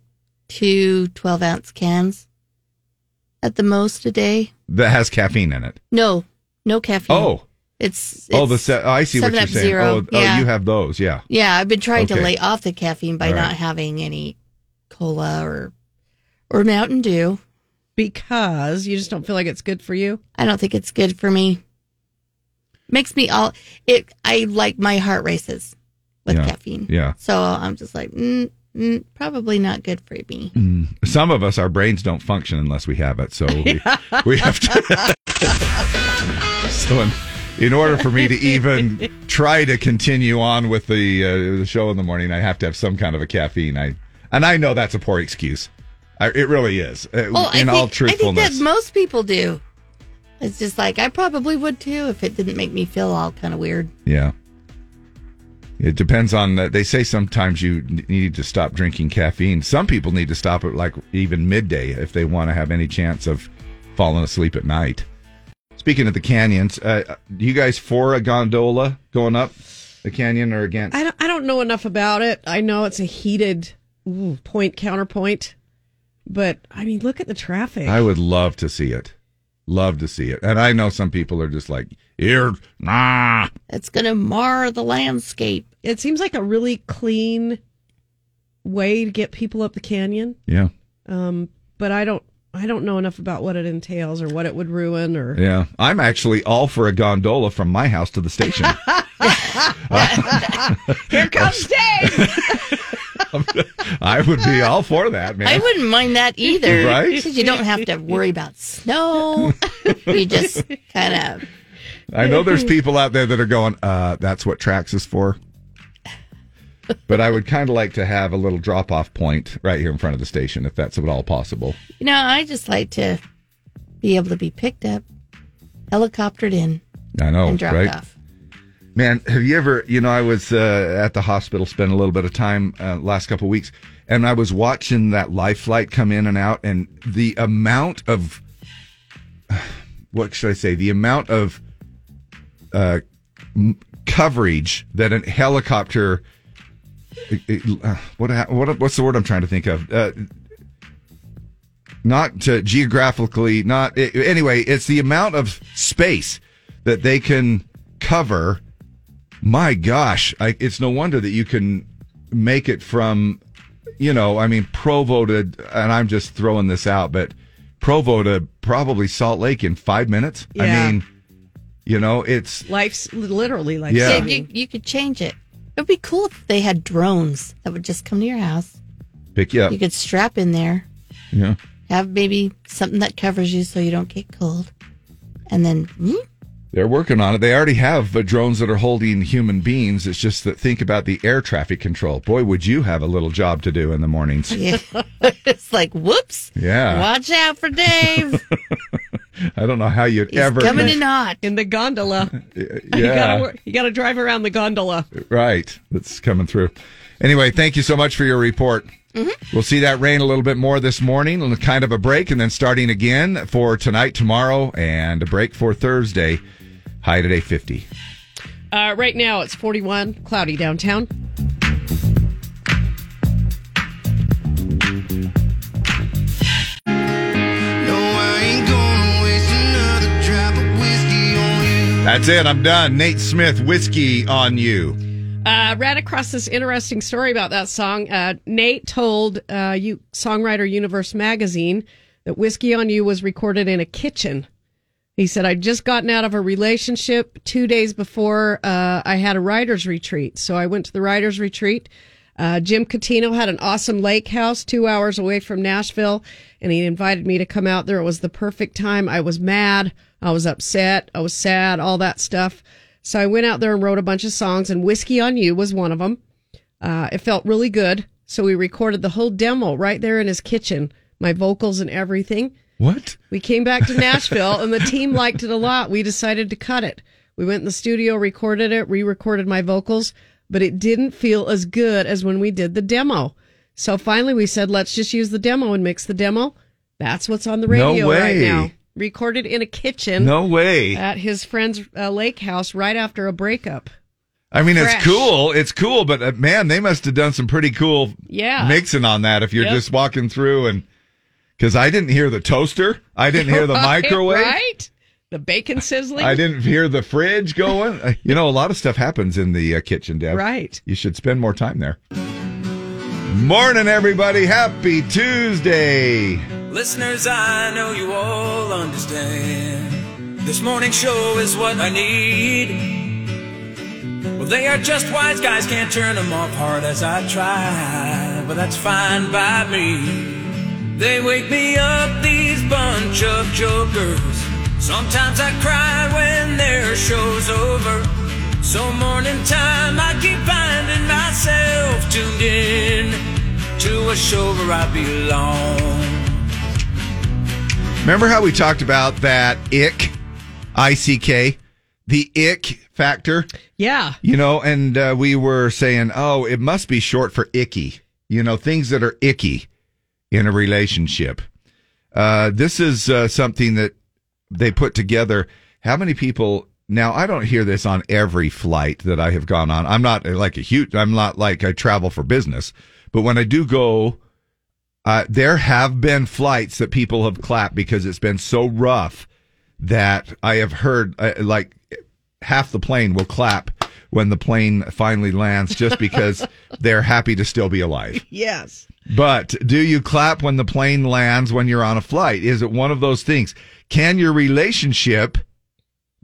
two 12-ounce cans at the most a day. That has caffeine in it? No. No caffeine. Oh. It's I see what you're saying. Zero. Oh, yeah. Oh, you have those, yeah. Yeah, I've been trying to lay off the caffeine by not having any cola or Mountain Dew. Because you just don't feel like it's good for you? I don't think it's good for me. Makes me I like my heart races with caffeine. Yeah. So I'm just like, probably not good for me. Mm. Some of us, our brains don't function unless we have it. So we have to. So in order for me to even try to continue on with the show in the morning, I have to have some kind of a caffeine. And I know that's a poor excuse. It really is. All truthfulness. I think that most people do. It's just like, I probably would too if it didn't make me feel all kind of weird. Yeah. It depends on they say sometimes you need to stop drinking caffeine. Some people need to stop at like even midday if they want to have any chance of falling asleep at night. Speaking of the canyons, you guys for a gondola going up the canyon or against? I don't know enough about it. I know it's a heated point counterpoint, but I mean, look at the traffic. I would love to see it. Love to see it. And I know some people are just like, nah. It's going to mar the landscape. It seems like a really clean way to get people up the canyon. Yeah. But I don't know enough about what it entails or what it would ruin or. Yeah. I'm actually all for a gondola from my house to the station. Here comes Dave. I would be all for that, man. I wouldn't mind that either. Right? Because you don't have to worry about snow. You just kind of... I know there's people out there that are going, that's what Trax is for. But I would kind of like to have a little drop-off point right here in front of the station, if that's at all possible. You know, I just like to be able to be picked up, helicoptered in, and dropped off. Man, have you ever, I was at the hospital, spent a little bit of time last couple of weeks, and I was watching that life flight come in and out, and the amount of, coverage that a helicopter, what's the word I'm trying to think of? Anyway, it's the amount of space that they can cover. My gosh, it's no wonder that you can make it from, Provo to, and I'm just throwing this out, but Provo to probably Salt Lake in 5 minutes. Yeah. I mean, it's... Life's literally like... Yeah. You could change it. It would be cool if they had drones that would just come to your house. Pick you up. You could strap in there. Yeah. Have maybe something that covers you so you don't get cold. And then... They're working on it. They already have drones that are holding human beings. It's just that think about the air traffic control. Boy, would you have a little job to do in the mornings. Yeah. It's like, whoops. Yeah. Watch out for Dave. I don't know how you'd ever... He's coming in hot. In the gondola. Yeah. You gotta drive around the gondola. Right. That's coming through. Anyway, thank you so much for your report. Mm-hmm. We'll see that rain a little bit more this morning on kind of a break, and then starting again for tonight, tomorrow, and a break for Thursday. High today, 50. Right now, it's 41, cloudy downtown. That's it. I'm done. Nate Smith, Whiskey on You. Ran across this interesting story about that song. Nate told Songwriter Universe magazine that Whiskey on You was recorded in a kitchen. He said, I'd just gotten out of a relationship 2 days before I had a writer's retreat. So I went to the writer's retreat. Jim Catino had an awesome lake house 2 hours away from Nashville, and he invited me to come out there. It was the perfect time. I was mad. I was upset. I was sad, all that stuff. So I went out there and wrote a bunch of songs, and Whiskey on You was one of them. It felt really good. So we recorded the whole demo right there in his kitchen, my vocals and everything. What? We came back to Nashville, and the team liked it a lot. We decided to cut it. We went in the studio, recorded it, re-recorded my vocals, but it didn't feel as good as when we did the demo. So finally we said, let's just use the demo and mix the demo. That's what's on the radio right now. recorded in a kitchen. No way. At his friend's lake house right after a breakup. I mean, fresh. It's cool, but man, they must have done some pretty cool mixing on that if you're just walking through and... Because I didn't hear the toaster. I didn't hear the microwave. Right? The bacon sizzling. I didn't hear the fridge going. You know, a lot of stuff happens in the kitchen, Deb. Right. You should spend more time there. Morning, everybody. Happy Tuesday. Listeners, I know you all understand. This morning show is what I need. Well, they are just wise guys. Can't turn them off hard as I try. But that's fine by me. They wake me up, these bunch of jokers. Sometimes I cry when their show's over. So morning time I keep finding myself tuned in to a show where I belong. Remember how we talked about that ick, I-C-K, the ick factor? Yeah. You know, and we were saying, oh, it must be short for icky. You know, things that are icky in a relationship. This is something that they put together. How many people... Now, I don't hear this on every flight that I have gone on. I'm not like I travel for business. But when I do go, there have been flights that people have clapped because it's been so rough that I have heard like half the plane will clap when the plane finally lands just because they're happy to still be alive. Yes. But do you clap when the plane lands when you're on a flight? Is it one of those things? Can your relationship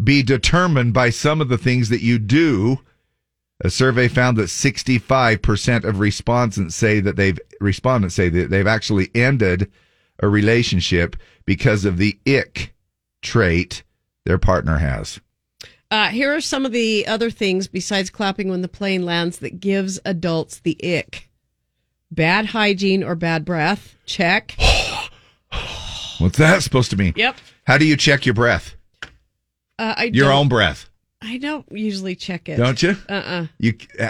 be determined by some of the things that you do? A survey found that 65% of respondents say that they've actually ended a relationship because of the ick trait their partner has. Here are some of the other things besides clapping when the plane lands that gives adults the ick. Bad hygiene or bad breath. Check. What's that supposed to mean? Yep. How do you check your breath? Your own breath. I don't usually check it. Don't you? Uh-uh.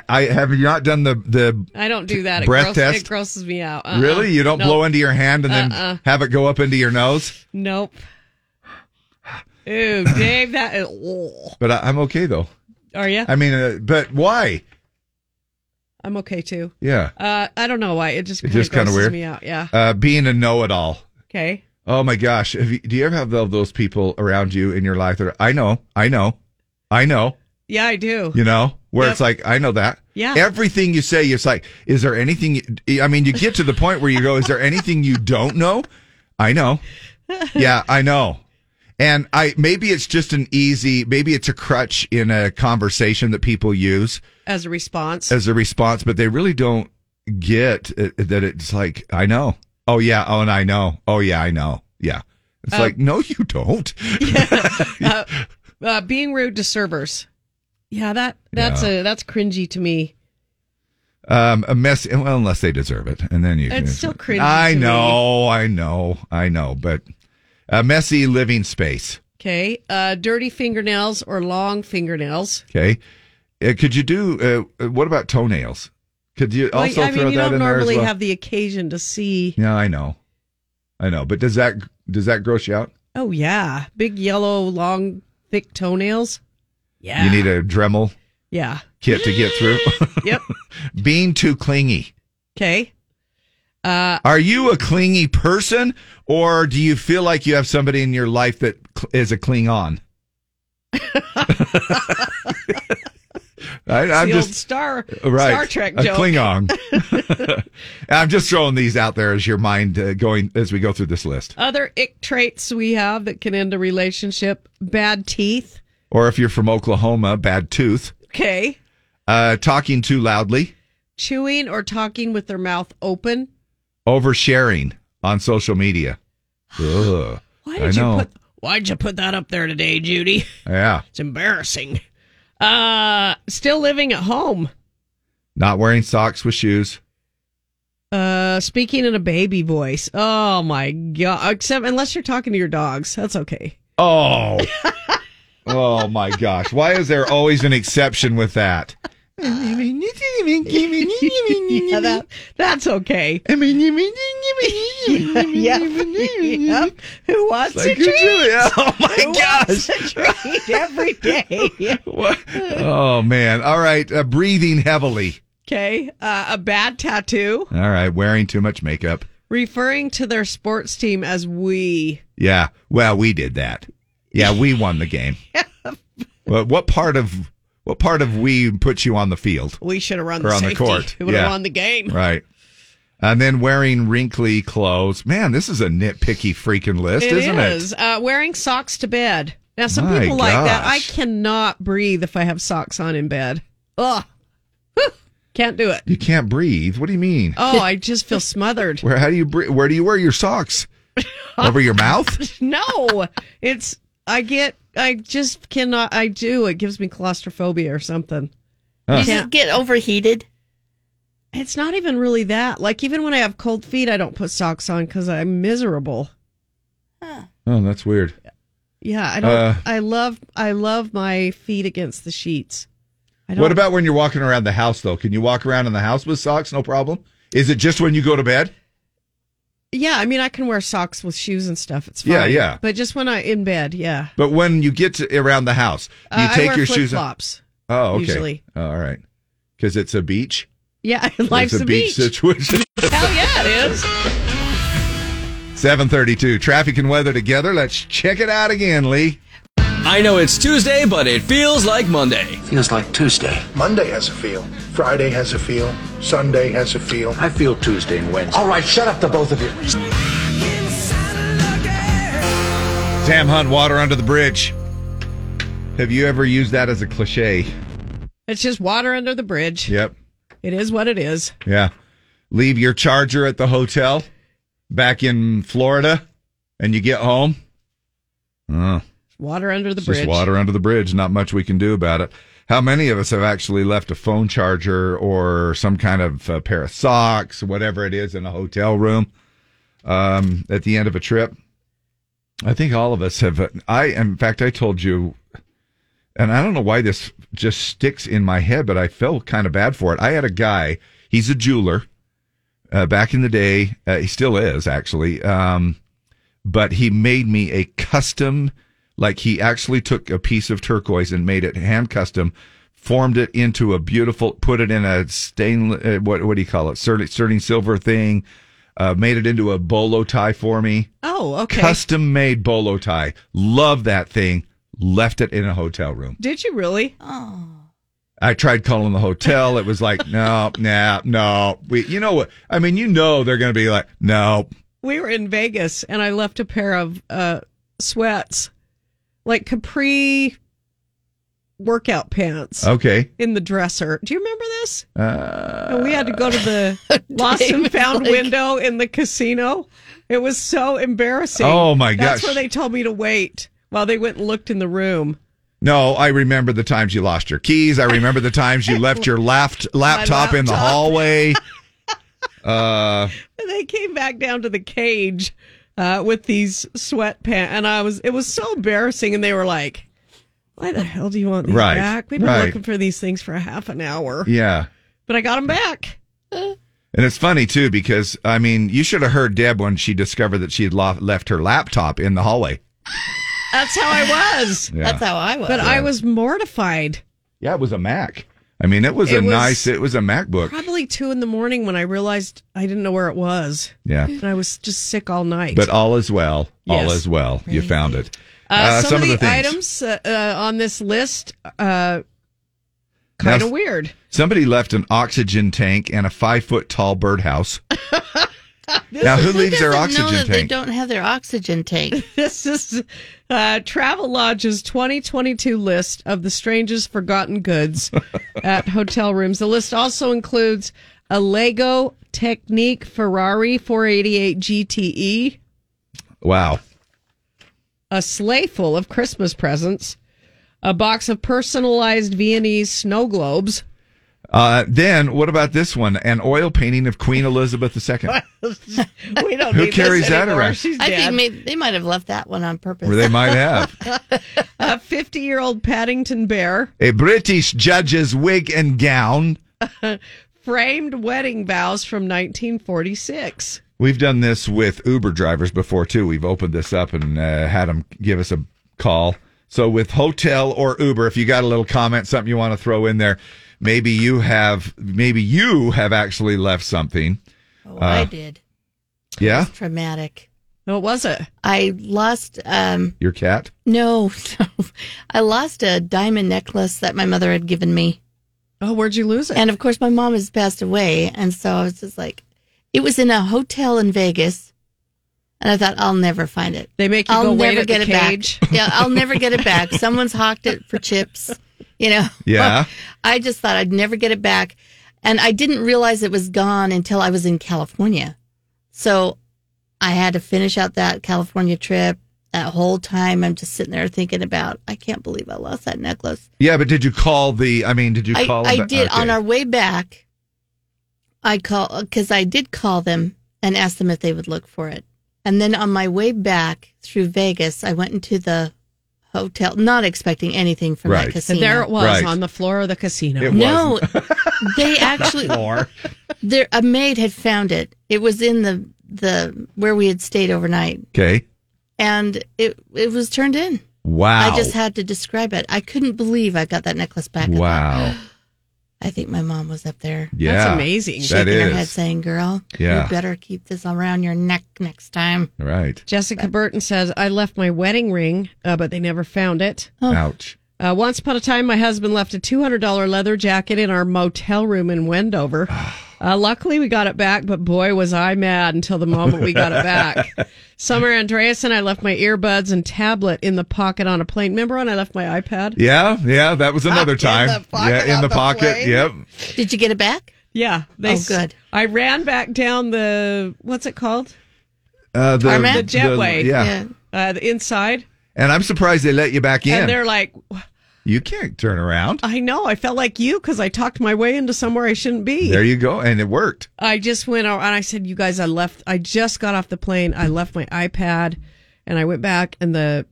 Have you not done the I don't do that. It grosses me out. Uh-uh. Really? You don't blow into your hand and then have it go up into your nose? Nope. Ew, Dave, that is... But I'm okay, though. Are you? I mean, but why? I'm okay, too. Yeah. I don't know why. It just kind of grosses me out, yeah. Being a know-it-all. Okay. Oh, my gosh. Do you ever have those people around you in your life that are, I know. Yeah, I do. You know? Where it's like, I know that. Yeah. Everything you say, it's like, is there anything... you get to the point where you go, is there anything you don't know? I know. Yeah, I know. And maybe it's just maybe it's a crutch in a conversation that people use as a response, but they really don't get that it's like, I know. Oh yeah. Oh, and I know. Oh yeah, I know. Yeah. It's like, no, you don't. Yeah. Being rude to servers. Yeah. That's cringy to me. A mess. Well, unless they deserve it. And then it's still cringy. I know, but. A messy living space. Okay. Dirty fingernails or long fingernails. Okay. Could you do, what about toenails? Could you also throw that in there as well? You don't normally have the occasion to see. Yeah, I know. But does that gross you out? Oh, yeah. Big, yellow, long, thick toenails. Yeah. You need a Dremel kit to get through. Yep. Being too clingy. Okay. Are you a clingy person, or do you feel like you have somebody in your life that is a cling-on? Star Trek joke. A cling-on. I'm just throwing these out there as your mind going as we go through this list. Other ick traits we have that can end a relationship. Bad teeth. Or if you're from Oklahoma, bad tooth. Okay. Talking too loudly. Chewing or talking with their mouth open. Oversharing on social media. Ugh, why'd you put that up there today, Judy? Yeah. It's embarrassing. Still living at home. Not wearing socks with shoes. Speaking in a baby voice. Oh, my God. Except unless you're talking to your dogs. That's okay. Oh. Oh, my gosh. Why is there always an exception with that? That's okay. Yep. Who wants like a treat? Oh my gosh! Treat every day. Oh man! All right, breathing heavily. Okay, a bad tattoo. All right, wearing too much makeup. Referring to their sports team as we. Yeah, well, we did that. Yeah, we won the game. But what part of we put you on the field? We should have run the safety. On the court. We would have won the game. Right. And then wearing wrinkly clothes. Man, this is a nitpicky freaking list, isn't it? It is. Wearing socks to bed. Now, some people like that. I cannot breathe if I have socks on in bed. Ugh. Whew. Can't do it. You can't breathe? What do you mean? Oh, I just feel smothered. How do you breathe? Where do you wear your socks? Over your mouth? No. I just cannot. I do. It gives me claustrophobia or something. Does it get overheated? It's not even really that. Like, even when I have cold feet, I don't put socks on because I'm miserable. Huh. Oh, that's weird. Yeah, I don't. I love my feet against the sheets. What about when you're walking around the house, though? Can you walk around in the house with socks? No problem. Is it just when you go to bed? Yeah, I mean, I can wear socks with shoes and stuff. It's fine. Yeah. But just when I'm in bed, yeah. But when you get to around the house, you take your shoes off. Oh, okay. Usually. Oh, all right. Because it's a beach? Yeah, life's a beach situation. Hell yeah, it is. 7:32, traffic and weather together. Let's check it out again, Lee. I know it's Tuesday, but it feels like Monday. Feels like Tuesday. Monday has a feel. Friday has a feel. Sunday has a feel. I feel Tuesday and Wednesday. All right, shut up, the both of you. Sam Hunt, water under the bridge. Have you ever used that as a cliche? It's just water under the bridge. Yep. It is what it is. Yeah. Leave your charger at the hotel back in Florida, and you get home. Oh. Water under the bridge. Just water under the bridge. Not much we can do about it. How many of us have actually left a phone charger or some kind of pair of socks, whatever it is, in a hotel room at the end of a trip? I think all of us have. In fact, I told you, and I don't know why this just sticks in my head, but I felt kind of bad for it. I had a guy. He's a jeweler. Back in the day, he still is actually, but he made me a custom. Like, he actually took a piece of turquoise and made it hand custom, formed it into a beautiful, put it in a stainless, what do you call it? Sterling silver thing, made it into a bolo tie for me. Oh, okay. Custom made bolo tie. Love that thing. Left it in a hotel room. Did you really? Oh. I tried calling the hotel. It was like, no. You know what? I mean, you know they're going to be like, no. We were in Vegas and I left a pair of sweats. Like capri workout pants. Okay. In the dresser. Do you remember this? And we had to go to the lost and found window in the casino. It was so embarrassing. Oh, my gosh. That's where they told me to wait while they went and looked in the room. No, I remember the times you lost your keys. I remember the times you left your laptop in the hallway. They came back down to the cage. With these sweatpants, and it was so embarrassing, and they were like, why the hell do you want these back? We've been looking for these things for a half an hour. Yeah. But I got them back. And it's funny, too, because, I mean, you should have heard Deb when she discovered that she had left her laptop in the hallway. That's how I was. Yeah. That's how I was. But I was mortified. Yeah, it was a Mac. I mean, it was a MacBook. Probably 2 a.m. when I realized I didn't know where it was. Yeah. And I was just sick all night. But all is well. Yes. All is well. Right. You found it. Some of the items on this list, kind of weird. Somebody left an oxygen tank and a 5-foot-tall birdhouse. Now, who leaves their oxygen tank? They don't have their oxygen tank. This is Travelodge's 2022 list of the strangest forgotten goods at hotel rooms. The list also includes a Lego Technique Ferrari 488 GTE. Wow. A sleigh full of Christmas presents. A box of personalized Viennese snow globes. Then, what about this one? An oil painting of Queen Elizabeth II. We don't Who need carries that around? I think maybe they might have left that one on purpose. Or they might have. A 50-year-old Paddington bear. A British judge's wig and gown. Framed wedding vows from 1946. We've done this with Uber drivers before, too. We've opened this up and had them give us a call. So with hotel or Uber, if you got a little comment, something you want to throw in there, maybe you have actually left something. Oh, I did. Yeah? It was traumatic. What was it? I lost... Your cat? No. I lost a diamond necklace that my mother had given me. Oh, where'd you lose it? And, of course, my mom has passed away, and so I was just like... It was in a hotel in Vegas, and I thought, I'll never find it. They make you go wait at the cage. Yeah, I'll never get it back. Someone's hawked it for chips, you know. Yeah. I just thought I'd never get it back, and I didn't realize it was gone until I was in California. So I had to finish out that California trip. That whole time, I'm just sitting there thinking about, I can't believe I lost that necklace. Yeah, but did you call? I did. Okay. On our way back. I did call them and ask them if they would look for it. And then on my way back through Vegas, I went into the hotel, not expecting anything from that casino. And there it was on the floor of the casino. They actually, a maid had found it. It was in the where we had stayed overnight. Okay. And it was turned in. Wow. I just had to describe it. I couldn't believe I got that necklace back. Wow. I think my mom was up there. Yeah, that's amazing. Shaking her head saying, girl, you better keep this around your neck next time. Right. Jessica Burton says, I left my wedding ring, but they never found it. Oh. Ouch. Once upon a time, my husband left a $200 leather jacket in our motel room in Wendover. Luckily, we got it back, but boy, was I mad until the moment we got it back. Summer Andreasen, I left my earbuds and tablet in the pocket on a plane. Remember when I left my iPad? Yeah, that was another time. In the pocket. Yep. Did you get it back? Yeah. Good. I ran back down the, what's it called? The jetway. Yeah. The inside. And I'm surprised they let you back in. And they're like... You can't turn around. I know. I felt like you because I talked my way into somewhere I shouldn't be. There you go. And it worked. I just went out and I said, you guys, I just got off the plane. I left my iPad and I went back and the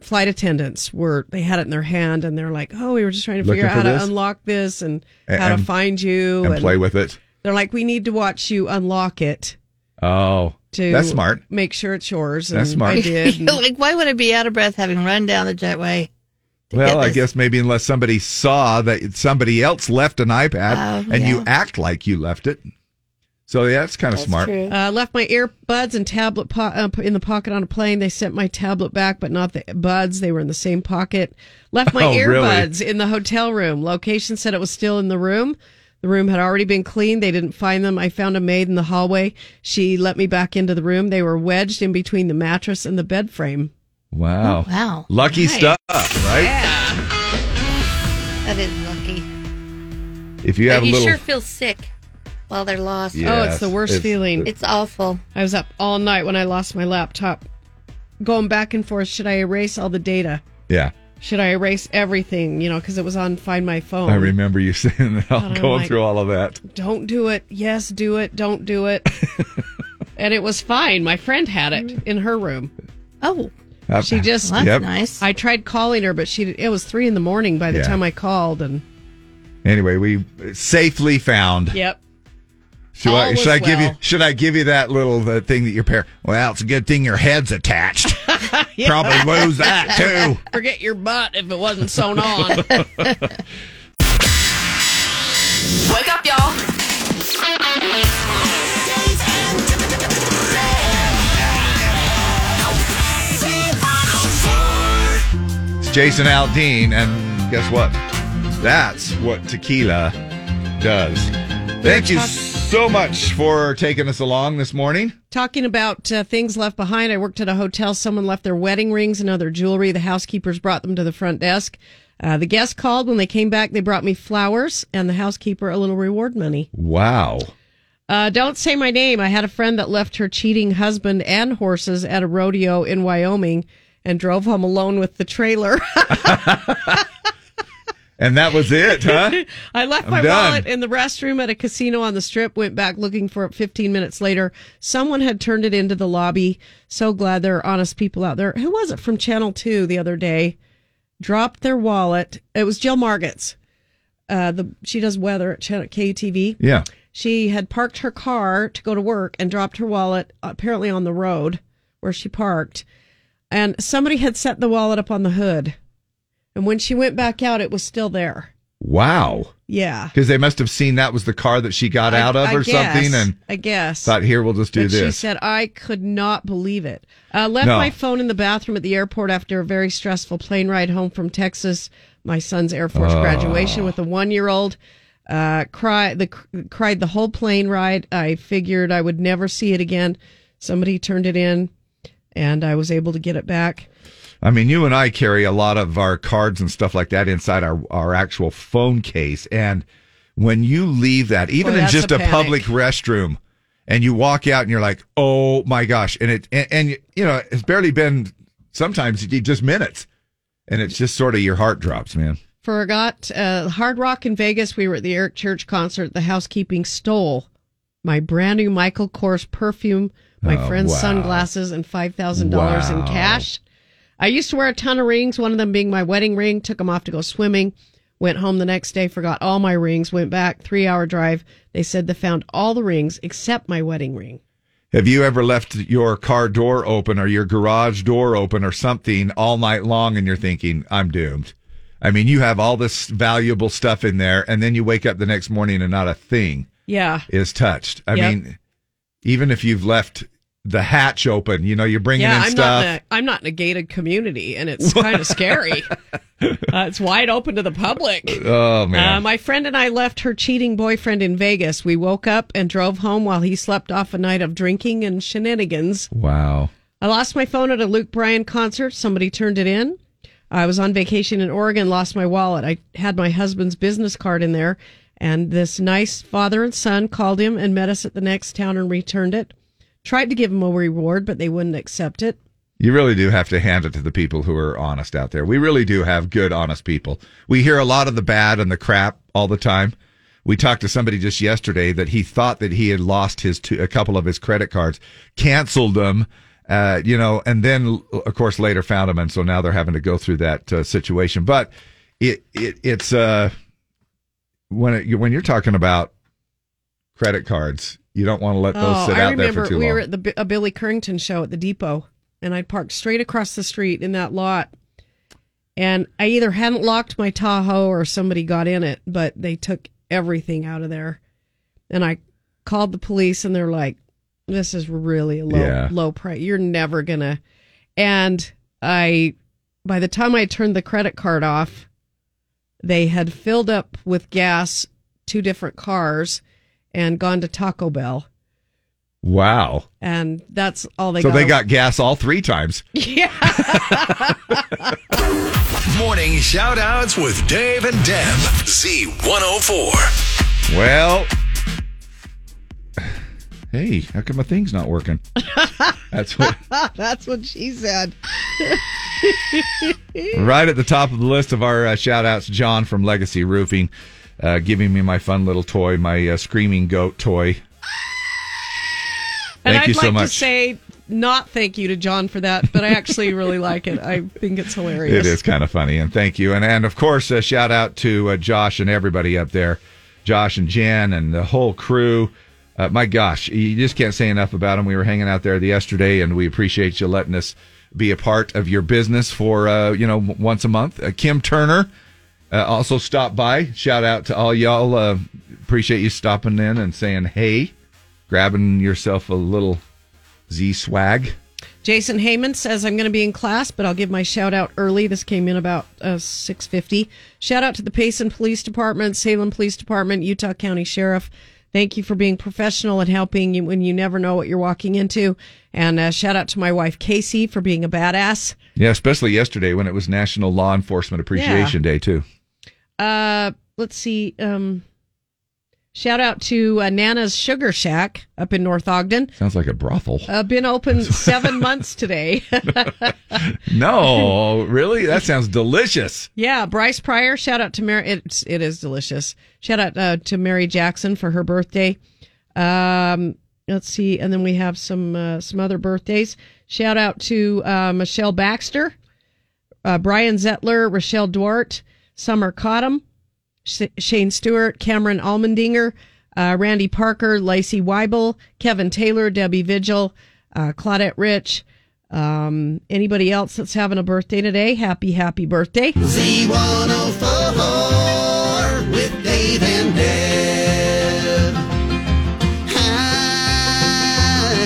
flight attendants they had it in their hand and they're like, oh, we were just trying to figure out how to unlock this and how to find you. And play with it. They're like, we need to watch you unlock it. Oh, that's smart. Make sure it's yours. That's smart. I did. Like, why would I be out of breath having run down the jetway? Well, I guess maybe unless somebody saw that somebody else left an iPad and you act like you left it. So, yeah, it's kind of smart. I left my earbuds and tablet in the pocket on a plane. They sent my tablet back, but not the buds. They were in the same pocket. Left my earbuds in the hotel room. Location said it was still in the room. The room had already been cleaned. They didn't find them. I found a maid in the hallway. She let me back into the room. They were wedged in between the mattress and the bed frame. Wow. Oh, wow. Lucky stuff, right? Yeah. That is lucky. If you have a little... sure feel sick while they're lost. Yes, oh, it's the worst feeling. It's awful. I was up all night when I lost my laptop. Going back and forth, should I erase all the data? Yeah. Should I erase everything, you know, because it was on Find My Phone. I remember you saying that, going through all of that. Don't do it. Yes, do it. Don't do it. And it was fine. My friend had it in her room. Oh, she just nice. I tried calling her, but it was 3 a.m. by the time I called. And anyway, we safely found. Yep. Should I give you that little thing that your parents? Well, it's a good thing your head's attached. Yeah. Probably lose that too. Forget your butt if it wasn't sewn on. Wake up, y'all. Jason Aldean, and guess what? That's what tequila does. Thank you so much for taking us along this morning. Talking about things left behind, I worked at a hotel. Someone left their wedding rings and other jewelry. The housekeepers brought them to the front desk. The guests called. When they came back, they brought me flowers and the housekeeper a little reward money. Wow. Don't say my name. I had a friend that left her cheating husband and horses at a rodeo in Wyoming. And drove home alone with the trailer. And that was it, huh? I left my wallet in the restroom at a casino on the strip, went back looking for it 15 minutes later. Someone had turned it into the lobby. So glad there are honest people out there. Who was it from Channel 2 the other day? Dropped their wallet. It was Jill Margots. She does weather at KUTV. Yeah. She had parked her car to go to work and dropped her wallet, apparently on the road where she parked. And somebody had set the wallet up on the hood. And when she went back out, it was still there. Wow. Yeah. Because they must have seen that was the car that she got out of something. And I guess. Thought, here, we'll just do this. She said, I could not believe it. Left my phone in the bathroom at the airport after a very stressful plane ride home from Texas. My son's Air Force graduation with a 1-year-old. Cried the whole plane ride. I figured I would never see it again. Somebody turned it in, and I was able to get it back. I mean, you and I carry a lot of our cards and stuff like that inside our actual phone case. And when you leave that, even in just a public restroom, and you walk out and you're like, oh my gosh. And it's barely been sometimes just minutes. And it's just sort of your heart drops, man. Forgot Hard Rock in Vegas. We were at the Eric Church concert. The housekeeping stole my brand new Michael Kors perfume, my friend's sunglasses, and $5,000 in cash. I used to wear a ton of rings, one of them being my wedding ring. Took them off to go swimming. Went home the next day, forgot all my rings. Went back, 3-hour drive. They said they found all the rings except my wedding ring. Have you ever left your car door open or your garage door open or something all night long and you're thinking, I'm doomed? I mean, you have all this valuable stuff in there and then you wake up the next morning and not a thing is touched. I mean, even if you've left the hatch open, you're bringing in stuff. I'm not in a gated community, and it's kind of scary. It's wide open to the public. Oh, man. My friend and I left her cheating boyfriend in Vegas. We woke up and drove home while he slept off a night of drinking and shenanigans. Wow. I lost my phone at a Luke Bryan concert. Somebody turned it in. I was on vacation in Oregon, lost my wallet. I had my husband's business card in there, and this nice father and son called him and met us at the next town and returned it. Tried to give them a reward, but they wouldn't accept it. You really do have to hand it to the people who are honest out there. We really do have good, honest people. We hear a lot of the bad and the crap all the time. We talked to somebody just yesterday that he thought that he had lost a couple of his credit cards, canceled them, and then, of course, later found them. And so now they're having to go through that situation. But it's when you're talking about credit cards, you don't want to let those sit out there for too long. I remember we were at a Billy Currington show at the Depot, and I parked straight across the street in that lot. And I either hadn't locked my Tahoe or somebody got in it, but they took everything out of there. And I called the police, and they're like, this is really a low price. You're never going to. And by the time I turned the credit card off, they had filled up with gas 2 different cars and gone to Taco Bell. Wow. And that's all they got. So they got gas all 3 times. Yeah. Morning shout-outs with Dave and Deb. Z104. Well, hey, how come my thing's not working? That's what she said. Right at the top of the list of our shout-outs, John from Legacy Roofing. Giving me my fun little toy, my screaming goat toy. Thank you so much. And I'd like to say not thank you to John for that, but I actually really like it. I think it's hilarious. It is kind of funny, and thank you. And of course, a shout out to Josh and everybody up there, Josh and Jen and the whole crew. My gosh, you just can't say enough about them. We were hanging out there yesterday, and we appreciate you letting us be a part of your business for once a month. Kim Turner. Also stop by. Shout out to all y'all. Appreciate you stopping in and saying hey, grabbing yourself a little Z swag. Jason Heyman says, I'm going to be in class, but I'll give my shout out early. This came in about 6:50. Shout out to the Payson Police Department, Salem Police Department, Utah County Sheriff. Thank you for being professional and helping you when you never know what you're walking into. And shout out to my wife, Casey, for being a badass. Yeah, especially yesterday when it was National Law Enforcement Appreciation Day, too. Let's see. Shout out to Nana's Sugar Shack up in North Ogden. Sounds like a brothel. Been open 7 months today. No, really? That sounds delicious. Yeah, Bryce Pryor, shout out to Mary. It is delicious. Shout out to Mary Jackson for her birthday. Let's see, and then we have some other birthdays. Shout out to Michelle Baxter, Brian Zettler, Rochelle Duarte, Summer Cottom, Shane Stewart, Cameron Allmendinger, Randy Parker, Lacey Weibel, Kevin Taylor, Debbie Vigil, Claudette Rich. Anybody else that's having a birthday today? Happy birthday. Z104 with Dave and Deb. I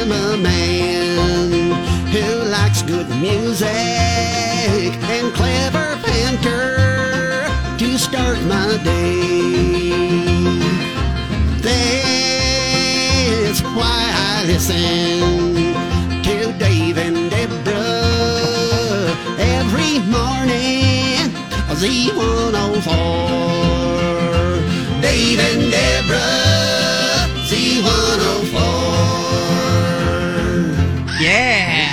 am a man who likes good music and clever banter to start my day. That's why I listen to Dave and Deborah every morning, Z104. Dave and Deborah, Z104. Yeah.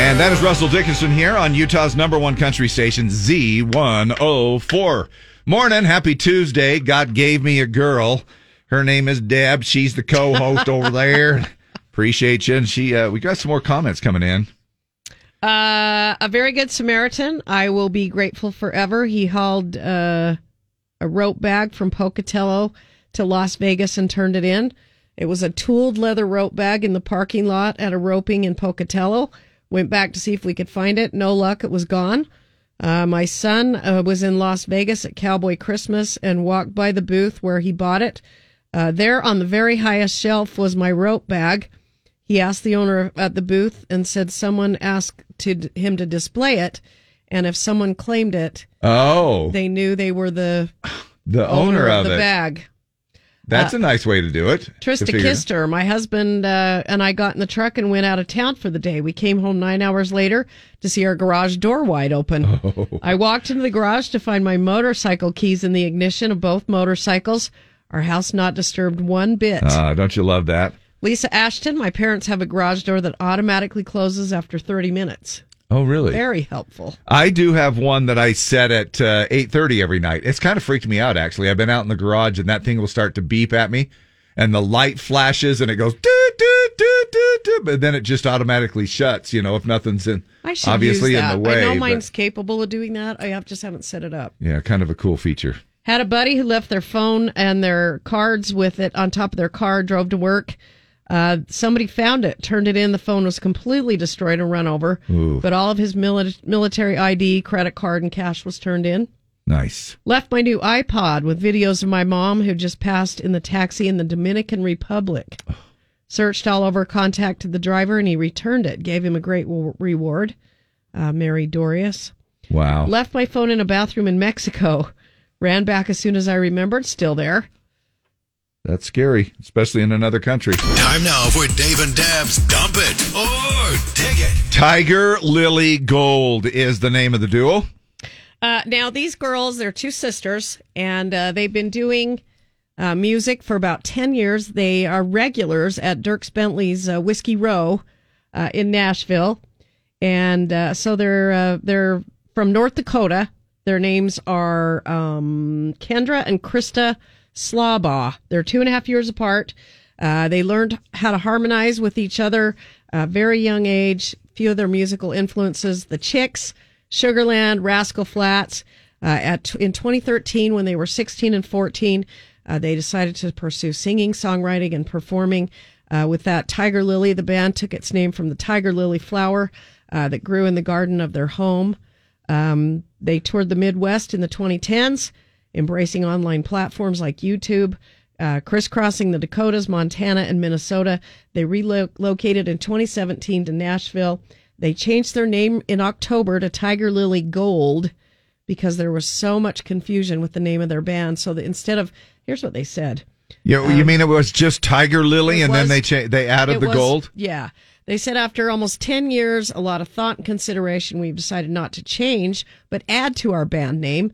And that is Russell Dickinson here on Utah's #1 country station, Z104. Morning, happy Tuesday. God gave me a girl. Her name is Deb. She's the co-host over there. Appreciate you. And she, we got some more comments coming in. A very good Samaritan. I will be grateful forever. He hauled a rope bag from Pocatello to Las Vegas and turned it in. It was a tooled leather rope bag in the parking lot at a roping in Pocatello. Went back to see if we could find it. No luck. It was gone. My son was in Las Vegas at Cowboy Christmas and walked by the booth where he bought it. There on the very highest shelf was my rope bag. He asked the owner at the booth and said someone asked him to display it. And if someone claimed it, they knew they were the owner of the bag. That's a nice way to do it. Trista Kister, my husband and I got in the truck and went out of town for the day. We came home 9 hours later to see our garage door wide open. Oh. I walked into the garage to find my motorcycle keys in the ignition of both motorcycles. Our house not disturbed one bit. Don't you love that? Lisa Ashton, my parents have a garage door that automatically closes after 30 minutes. Oh, really? Very helpful. I do have one that I set at 8:30 every night. It's kind of freaked me out, actually. I've been out in the garage, and that thing will start to beep at me, and the light flashes, and it goes, doo, doo, doo, doo, doo, but then it just automatically shuts, you know, if nothing's in, obviously in the way. I know mine's capable of doing that. I just haven't set it up. Yeah, kind of a cool feature. Had a buddy who left their phone and their cards with it on top of their car, drove to work. Somebody found it, turned it in. The phone was completely destroyed and run over. Ooh. But all of his military ID, credit card, and cash was turned in. Nice. Left my new iPod with videos of my mom who just passed in the taxi in the Dominican Republic. Oh. Searched all over, contacted the driver, and he returned it. Gave him a great reward. Mary Dorius. Wow. Left my phone in a bathroom in Mexico. Ran back as soon as I remembered. Still there. That's scary, especially in another country. Time now for Dave and Dab's Dump It or Dig It. Tiger Lily Gold is the name of the duo. Now, these girls, they're two sisters, and they've been doing music for about 10 years. They are regulars at Dierks Bentley's Whiskey Row in Nashville. And so they're from North Dakota. Their names are Kendra and Krista Slabaugh. They're 2.5 years apart. They learned how to harmonize with each other at a very young age. A few of their musical influences, The Chicks, Sugarland, Rascal Flatts. In 2013, when they were 16 and 14, they decided to pursue singing, songwriting, and performing. With that, Tiger Lily, the band, took its name from the tiger lily flower that grew in the garden of their home. They toured the Midwest in the 2010s. Embracing online platforms like YouTube, crisscrossing the Dakotas, Montana, and Minnesota. They relocated in 2017 to Nashville. They changed their name in October to Tiger Lily Gold because there was so much confusion with the name of their band. So that instead of, here's what they said. Yeah, you mean it was just Tiger Lily and then they added the gold? Yeah. They said after almost 10 years, a lot of thought and consideration, we've decided not to change, but add to our band name.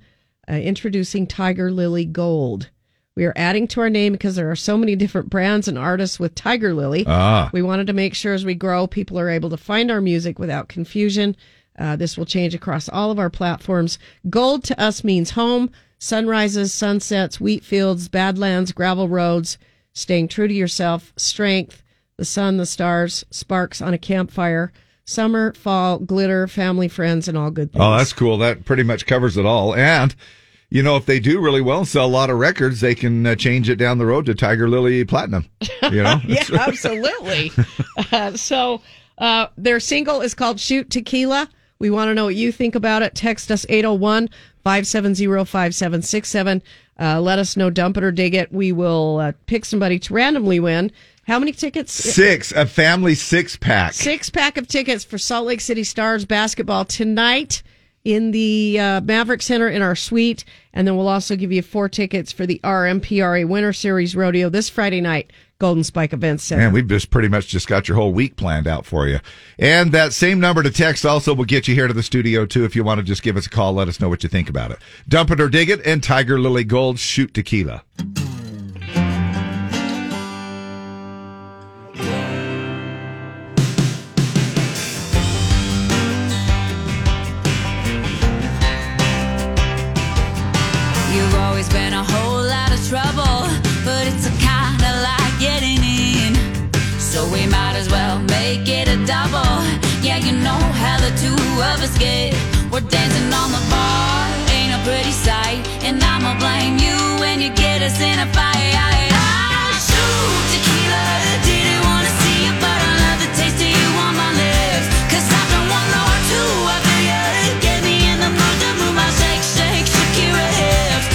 Introducing Tiger Lily Gold. We are adding to our name because there are so many different brands and artists with Tiger Lily. We wanted to make sure as we grow, people are able to find our music without confusion. This will change across all of our platforms. Gold to us means home, sunrises, sunsets, wheat fields, badlands, gravel roads, staying true to yourself, strength, the sun, the stars, sparks on a campfire, summer, fall, glitter, family, friends, and all good things. Oh, that's cool. That pretty much covers it all. And... you know, if they do really well and sell a lot of records, they can change it down the road to Tiger Lily Platinum. You know? Yeah, absolutely. So their single is called Shoot Tequila. We want to know what you think about it. Text us 801-570-5767. Let us know, dump it or dig it. We will pick somebody to randomly win. How many tickets? 6, a family 6-pack. 6-pack of tickets for Salt Lake City Stars basketball tonight in the Maverick Center in our suite. And then we'll also give you 4 tickets for the RMPRA Winter Series Rodeo this Friday night, Golden Spike Events Center. Man, we've just pretty much just got your whole week planned out for you. And that same number to text also will get you here to the studio, too, if you want to just give us a call. Let us know what you think about it. Dump It or Dig It and Tiger Lily Gold Shoot Tequila. Been a whole lot of trouble, but it's a kind of like getting in, so we might as well make it a double. Yeah, you know how the two of us get. We're dancing on the bar, ain't a pretty sight, and I'ma blame you when you get us in a fight. I shoot tequila, didn't wanna see you, but I love the taste of you on my lips, 'cause I've done one or two of you. Get me in the mood to move my shake, shake, shake your hips.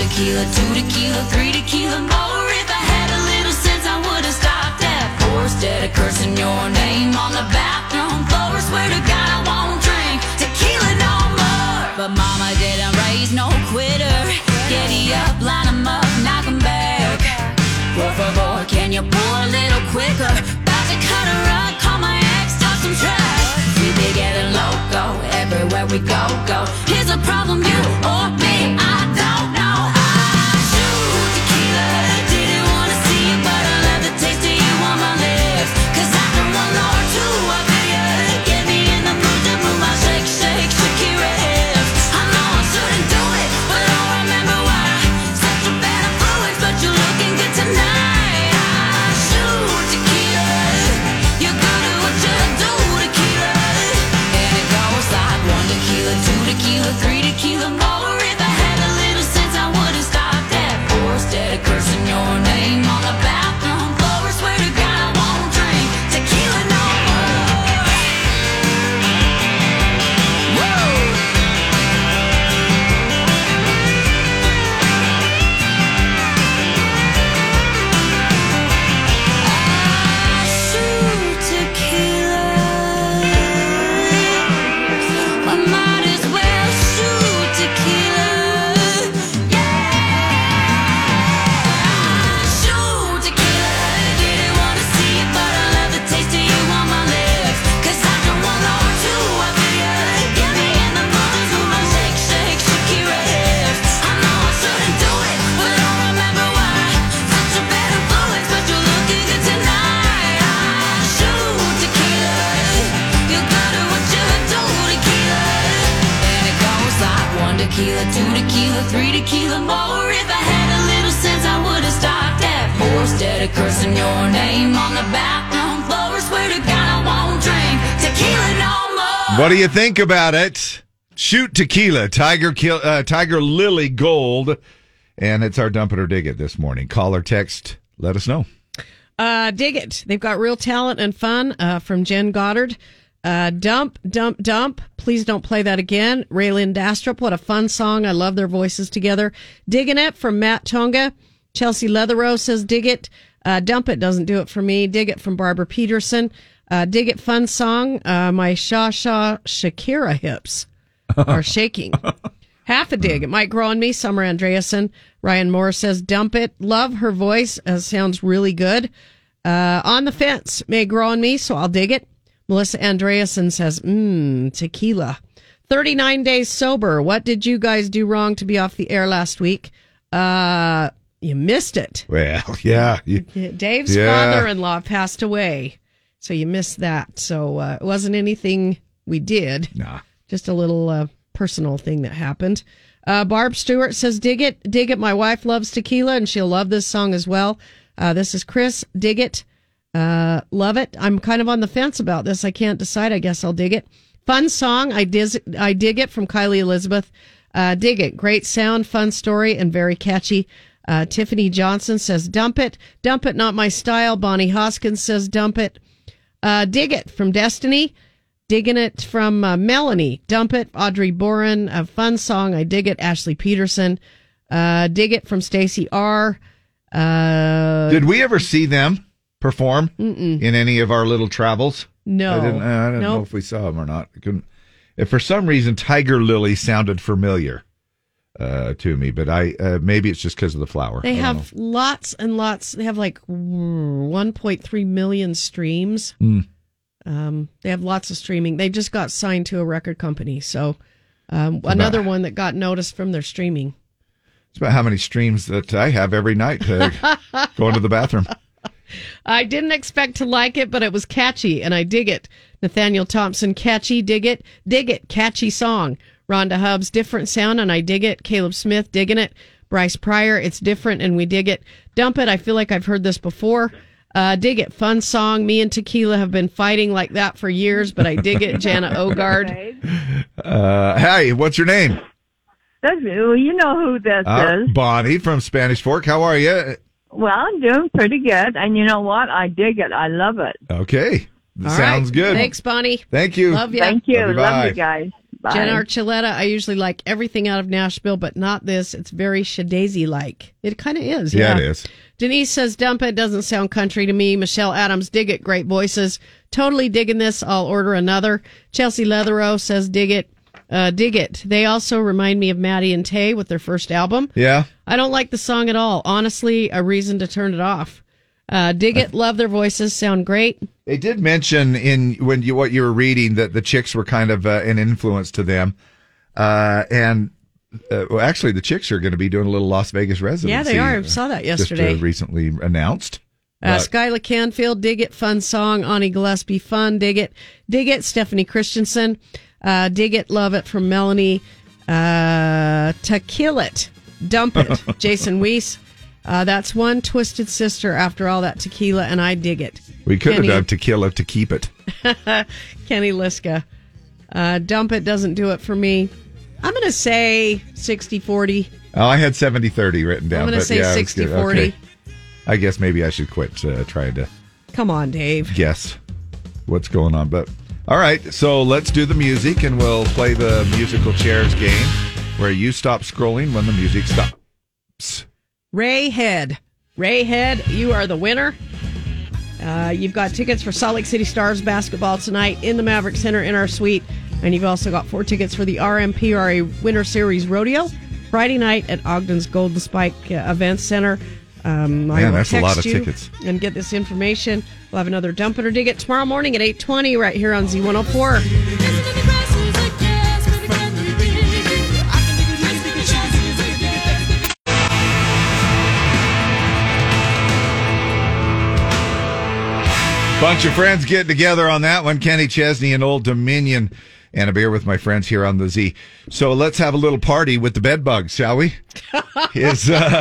Tequila, 2 tequila, 3 tequila more. If I had a little sense, I would have stopped at 4. Instead of cursing your name on the bathroom floor, swear to God I won't drink tequila no more. But mama didn't raise no quitter. Giddy up, line 'em up, knock 'em back. Por favor, can you pour a little quicker? About to cut her up, call my ex, stop some tracks. We be getting loco, everywhere we go, go. Here's a problem, you or me, I don't know. What do you think about it? Shoot Tequila, Tiger Lily Gold, and it's our Dump It or Dig It this morning. Call or text, let us know. Dig It. They've got real talent and fun from Jen Goddard. Dump. Please Don't Play That Again. Raylan Dastrup, what a fun song. I love their voices together. Digging It from Matt Tonga. Chelsea Leatherow says dig it. Dump It doesn't do it for me. Dig It from Barbara Peterson. Dig It fun song. My Shakira hips are shaking. Half a dig. It might grow on me. Summer Andreasen. Ryan Moore says, dump it. Love her voice. Sounds really good. On the fence. May grow on me, so I'll dig it. Melissa Andreasen says, tequila. 39 days sober. What did you guys do wrong to be off the air last week? You missed it. Well, yeah. Dave's father-in-law passed away, so you missed that. So it wasn't anything we did. Nah. Just a little... personal thing that happened. Barb Stewart says, dig it, dig it. My wife loves tequila and she'll love this song as well. This is Chris. Dig it. Love it. I'm kind of on the fence about this. I can't decide. I guess I'll dig it. Fun song. I dig it from Kylie Elizabeth. Dig it. Great sound, fun story, and very catchy. Tiffany Johnson says, dump it. Dump it. Not my style. Bonnie Hoskins says, dump it. Dig it from Destiny. Digging it from Melanie. Dump it. Audrey Boren. A fun song. I dig it. Ashley Peterson. Dig it from Stacy R. Did we ever see them perform in any of our little travels? No. I didn't know if we saw them or not. If for some reason, Tiger Lily sounded familiar to me, but I maybe it's just because of the flower. They have lots and lots. They have like 1.3 million streams. Mm. They have lots of streaming. They just got signed to a record company. So another one that got noticed from their streaming. It's about how many streams that I have every night going to the bathroom. I didn't expect to like it, but it was catchy, and I dig it. Nathaniel Thompson, catchy, dig it. Dig it, catchy song. Rhonda Hubbs, different sound, and I dig it. Caleb Smith, digging it. Bryce Pryor, it's different, and we dig it. Dump it, I feel like I've heard this before. Dig it. Fun song. Me and tequila have been fighting like that for years, but I dig it. Jana Ogard. Hi, what's your name? That's, you know who that is. Bonnie from Spanish Fork. How are you? Well, I'm doing pretty good. And you know what? I dig it. I love it. Okay. Sounds good. Thanks, Bonnie. Thank you. Love you. Thank you. Love you guys. Bye. Jen Archuleta, I usually like everything out of Nashville, but not this. It's very Shadazy-like. It kind of is. Yeah, it is. Denise says, dump it. Doesn't sound country to me. Michelle Adams, dig it. Great voices. Totally digging this. I'll order another. Chelsea Leatherow says, dig it. Dig it. They also remind me of Maddie and Tay with their first album. Yeah. I don't like the song at all. Honestly, a reason to turn it off. Dig it. Love their voices. Sound great. They did mention when you were reading that the chicks were kind of an influence to them. Well, actually, the chicks are going to be doing a little Las Vegas residency. Yeah, they are. I saw that yesterday. Just recently announced. Skyla Canfield, dig it. Fun song. Ani Gillespie, fun. Dig it. Dig it. Stephanie Christensen, dig it. Love it from Melanie. To kill it. Dump it. Jason Weiss. That's one Twisted Sister after all that tequila, and I dig it. We could have done tequila to keep it. Kenny Liska. Dump it doesn't do it for me. I'm going to say 60-40. Oh, I had 70-30 written down. I'm going to say 60-40. Okay. I guess maybe I should quit trying to... Come on, Dave. Guess what's going on. But all right, so let's do the music, and we'll play the musical chairs game where you stop scrolling when the music stops. Ray Head, you are the winner. You've got tickets for Salt Lake City Stars basketball tonight in the Maverick Center in our suite. And you've also got 4 tickets for the RMPRA Winter Series Rodeo Friday night at Ogden's Golden Spike Events Center. I will text you and get this information. We'll have another Dump It or Dig It tomorrow morning at 8:20 right here on Z104. Bunch of friends getting together on that one. Kenny Chesney and Old Dominion and a beer with my friends here on the Z. So let's have a little party with the bed bugs, shall we? The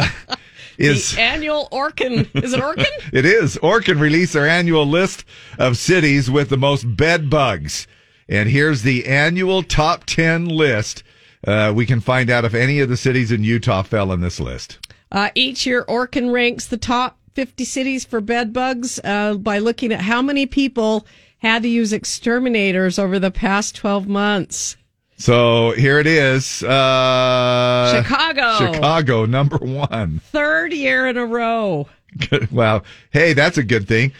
annual Orkin. Is it Orkin? It is. Orkin released their annual list of cities with the most bed bugs. And here's the annual top 10 list. We can find out if any of the cities in Utah fell in this list. Each year, Orkin ranks the top 50 cities for bed bugs by looking at how many people had to use exterminators over the past 12 months. So here it is. Chicago, number one. Third year in a row. Good. Wow. Hey, that's a good thing.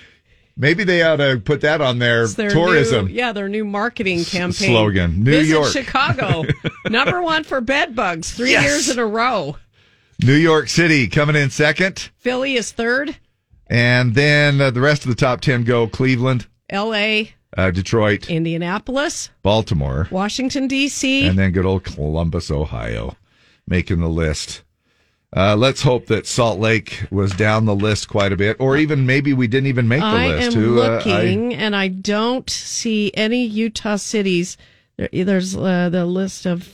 Maybe they ought to put that on their tourism. Their new marketing campaign. Slogan. Visit New York. Chicago. #1 for bed bugs. 3 years in a row. New York City coming in second. Philly is third. And then the rest of the top 10 go Cleveland, L.A., Detroit, Indianapolis, Baltimore, Washington, D.C., and then good old Columbus, Ohio, making the list. Let's hope that Salt Lake was down the list quite a bit, or even maybe we didn't even make the list. I am looking, and I don't see any Utah cities. There's the list of,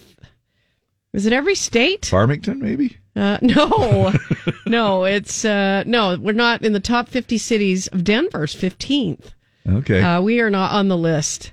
is it every state? Farmington, maybe? No, we're not in the top 50 cities of Denver's 15th. Okay. We are not on the list.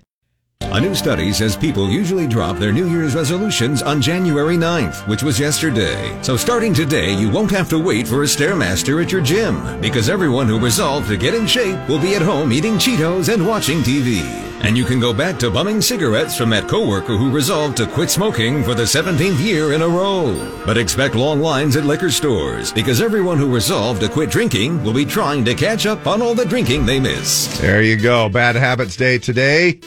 A new study says people usually drop their New Year's resolutions on January 9th, which was yesterday. So starting today, you won't have to wait for a Stairmaster at your gym, because everyone who resolved to get in shape will be at home eating Cheetos and watching TV. And you can go back to bumming cigarettes from that coworker who resolved to quit smoking for the 17th year in a row. But expect long lines at liquor stores, because everyone who resolved to quit drinking will be trying to catch up on all the drinking they missed. There you go. Bad Habits Day today.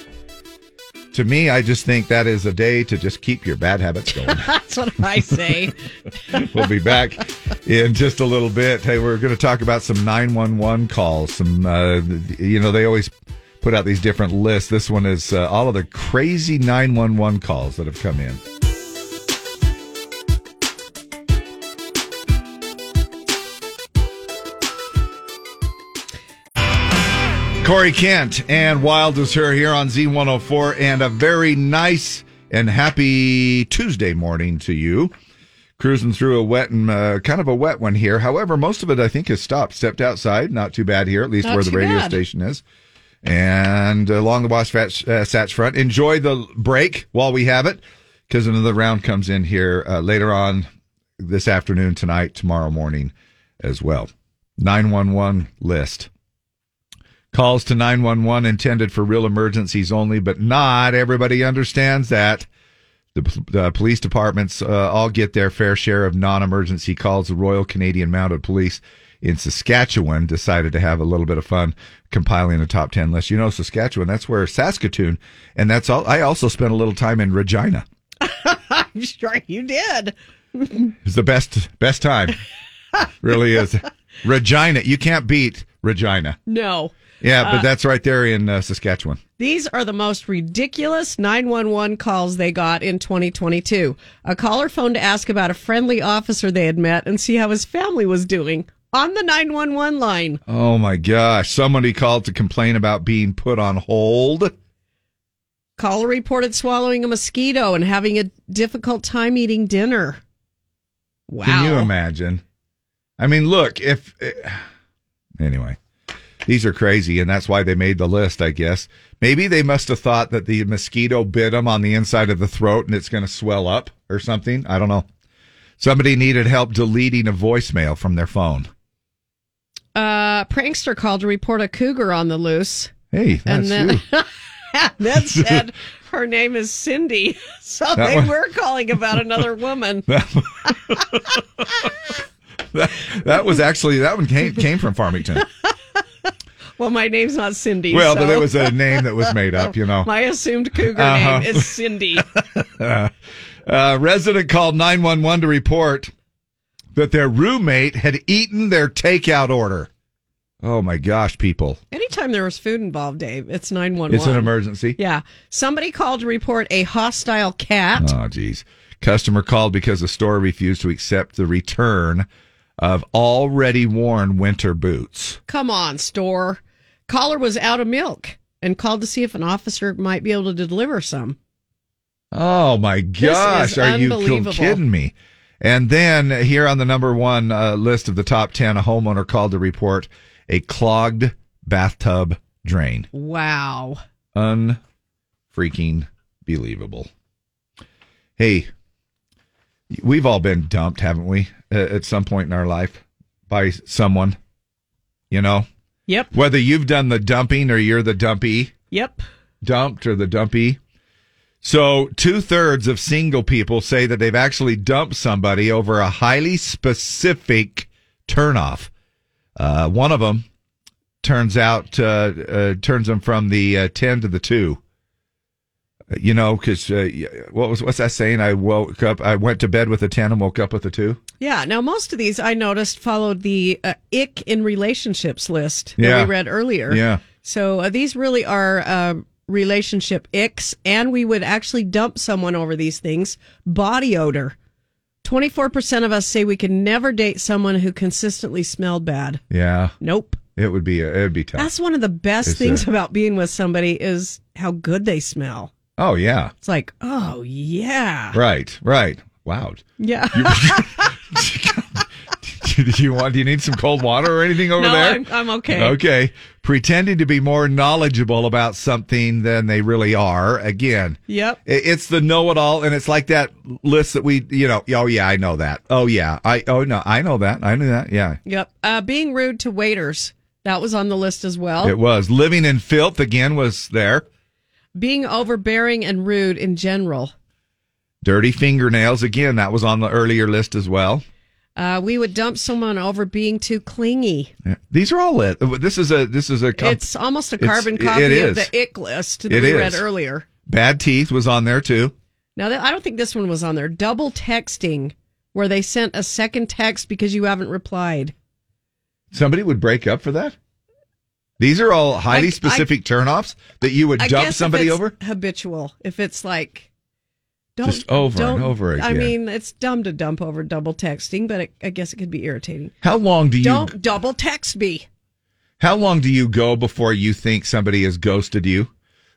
To me, I just think that is a day to just keep your bad habits going. That's what I say. We'll be back in just a little bit. Hey, we're going to talk about some 911 calls. Some, they always put out these different lists. This one is all of the crazy 911 calls that have come in. Corey Kent and Wild is her here on Z104, and a very nice and happy Tuesday morning to you. Cruising through a wet and kind of a wet one here. However, most of it, I think, has stopped. Stepped outside. Not too bad here, at least where the radio station is. And along the Wasatch Front. Enjoy the break while we have it, because another round comes in here later on this afternoon, tonight, tomorrow morning as well. 911 list. Calls to 911 intended for real emergencies only, but not everybody understands that. The police departments all get their fair share of non-emergency calls. The Royal Canadian Mounted Police in Saskatchewan decided to have a little bit of fun compiling a top 10 list. You know, Saskatchewan, that's where Saskatoon, and that's all. I also spent a little time in Regina. I'm sure you did. It's the best time. Really is. Regina, you can't beat Regina. No. Yeah, but that's right there in Saskatchewan. These are the most ridiculous 911 calls they got in 2022. A caller phoned to ask about a friendly officer they had met and see how his family was doing on the 911 line. Oh, my gosh. Somebody called to complain about being put on hold. Caller reported swallowing a mosquito and having a difficult time eating dinner. Wow. Can you imagine? I mean, look, anyway, these are crazy, and that's why they made the list, I guess. Maybe they must have thought that the mosquito bit them on the inside of the throat and it's going to swell up or something. I don't know. Somebody needed help deleting a voicemail from their phone. Prankster called to report a cougar on the loose. Hey, that's you. And then said her name is Cindy, so they were calling about another woman. That was actually, that one came from Farmington. Well, my name's not Cindy. Well, but it was a name that was made up, you know. My assumed cougar name is Cindy. Resident called 911 to report that their roommate had eaten their takeout order. Oh, my gosh, people. Anytime there was food involved, Dave, it's 911. It's an emergency. Yeah. Somebody called to report a hostile cat. Oh, geez. Customer called because the store refused to accept the return of already worn winter boots. Come on, store. Caller was out of milk and called to see if an officer might be able to deliver some. Oh, my gosh. Are you kidding me? And then here on the #1 list of the top 10, a homeowner called to report a clogged bathtub drain. Wow. Unfreaking believable. Hey, we've all been dumped, haven't we, at some point in our life by someone, you know? Yep. Whether you've done the dumping or you're the dumpy. Yep. Dumped or the dumpy. So 2/3 of single people say that they've actually dumped somebody over a highly specific turnoff. One of them turns out, turns them from the 10 to the 2. You know, because what's that saying? I went to bed with a 10 and woke up with a 2. Yeah. Now, most of these I noticed followed the ick in relationships list that we read earlier. Yeah. So these really are relationship icks, and we would actually dump someone over these things. Body odor. 24% of us say we can never date someone who consistently smelled bad. Yeah. Nope. It would be tough. That's one of the best things about being with somebody is how good they smell. Oh, yeah. It's like, oh, yeah. Right. Wow. Yeah. Do you need some cold water or anything there? I'm okay. Okay. Pretending to be more knowledgeable about something than they really are. Again. Yep. It's the know-it-all, and it's like that list that we, oh, yeah, I know that. Oh, yeah. I know that. I knew that. Yeah. Yep. Being rude to waiters. That was on the list as well. It was. Living in filth, again, was there. Being overbearing and rude in general. Dirty fingernails, again, that was on the earlier list as well. We would dump someone over being too clingy. Yeah. These are all it. This is a. It's almost a carbon copy of the ick list that we read earlier. Bad teeth was on there too. Now I don't think this one was on there. Double texting, where they sent a second text because you haven't replied. Somebody would break up for that. These are all highly specific turnoffs that you would dump somebody over? Habitual. If it's like, just over and over again. I mean, it's dumb to dump over double texting, but I guess it could be irritating. How long do you... Don't double text me. How long do you go before you think somebody has ghosted you?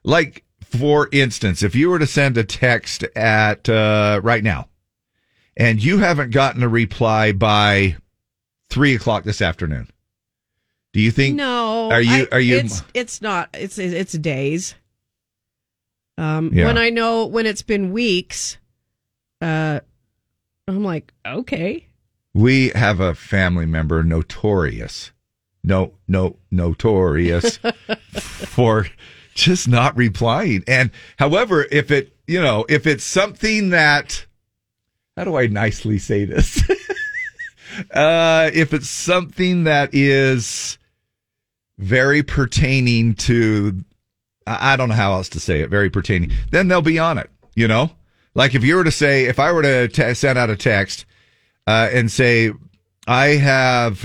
Like, for instance, if you were to send a text at right now, and you haven't gotten a reply by 3 o'clock this afternoon, do you think? No. Are you? It's not. It's days. When I know when it's been weeks, I'm like, okay. We have a family member notorious for just not replying. And however, if it's something that, how do I nicely say this? If it's something that is very pertaining to, I don't know how else to say it, very pertaining, then they'll be on it, Like if you were to say, if I were to send out a text and say, I have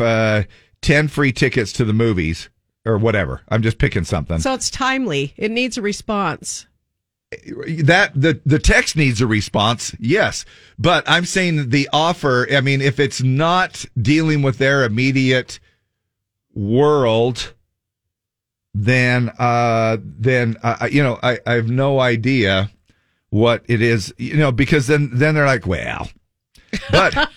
10 free tickets to the movies or whatever, I'm just picking something. So it's timely. It needs a response. The text needs a response, yes. But I'm saying the offer, I mean, if it's not dealing with their immediate world, then I have no idea what it is, because then they're like, well, but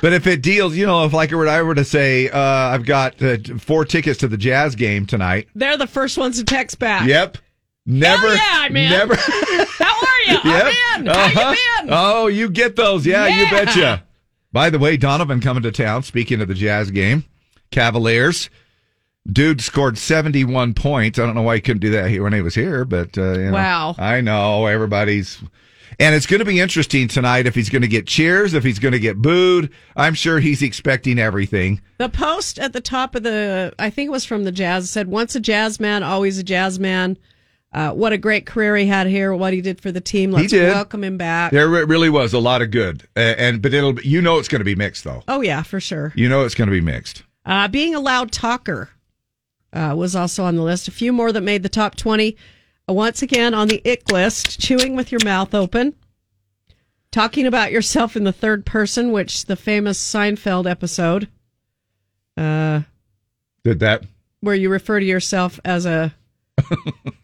but if it deals, if like I were to say, I've got 4 tickets to the Jazz game tonight, they're the first ones to text back. Yep. Never. Hell yeah, I'm in. Never. How are you? Yep. I'm in. How you been? Oh, you get those. Yeah, you betcha. By the way, Donovan coming to town, speaking of the Jazz game. Cavaliers. Dude scored 71 points. I don't know why he couldn't do that when he was here, but wow. I know. Everybody's... And it's going to be interesting tonight if he's going to get cheers, if he's going to get booed. I'm sure he's expecting everything. The post at the top of the... I think it was from the Jazz. Said, once a Jazz man, always a Jazz man. What a great career he had here! What he did for the team. Let's welcome him back. There really was a lot of good, but it'll it's going to be mixed though. Oh yeah, for sure. It's going to be mixed. Being a loud talker was also on the list. A few more that made the top 20. Once again on the ick list: chewing with your mouth open, talking about yourself in the third person, which the famous Seinfeld episode did that, where you refer to yourself as a.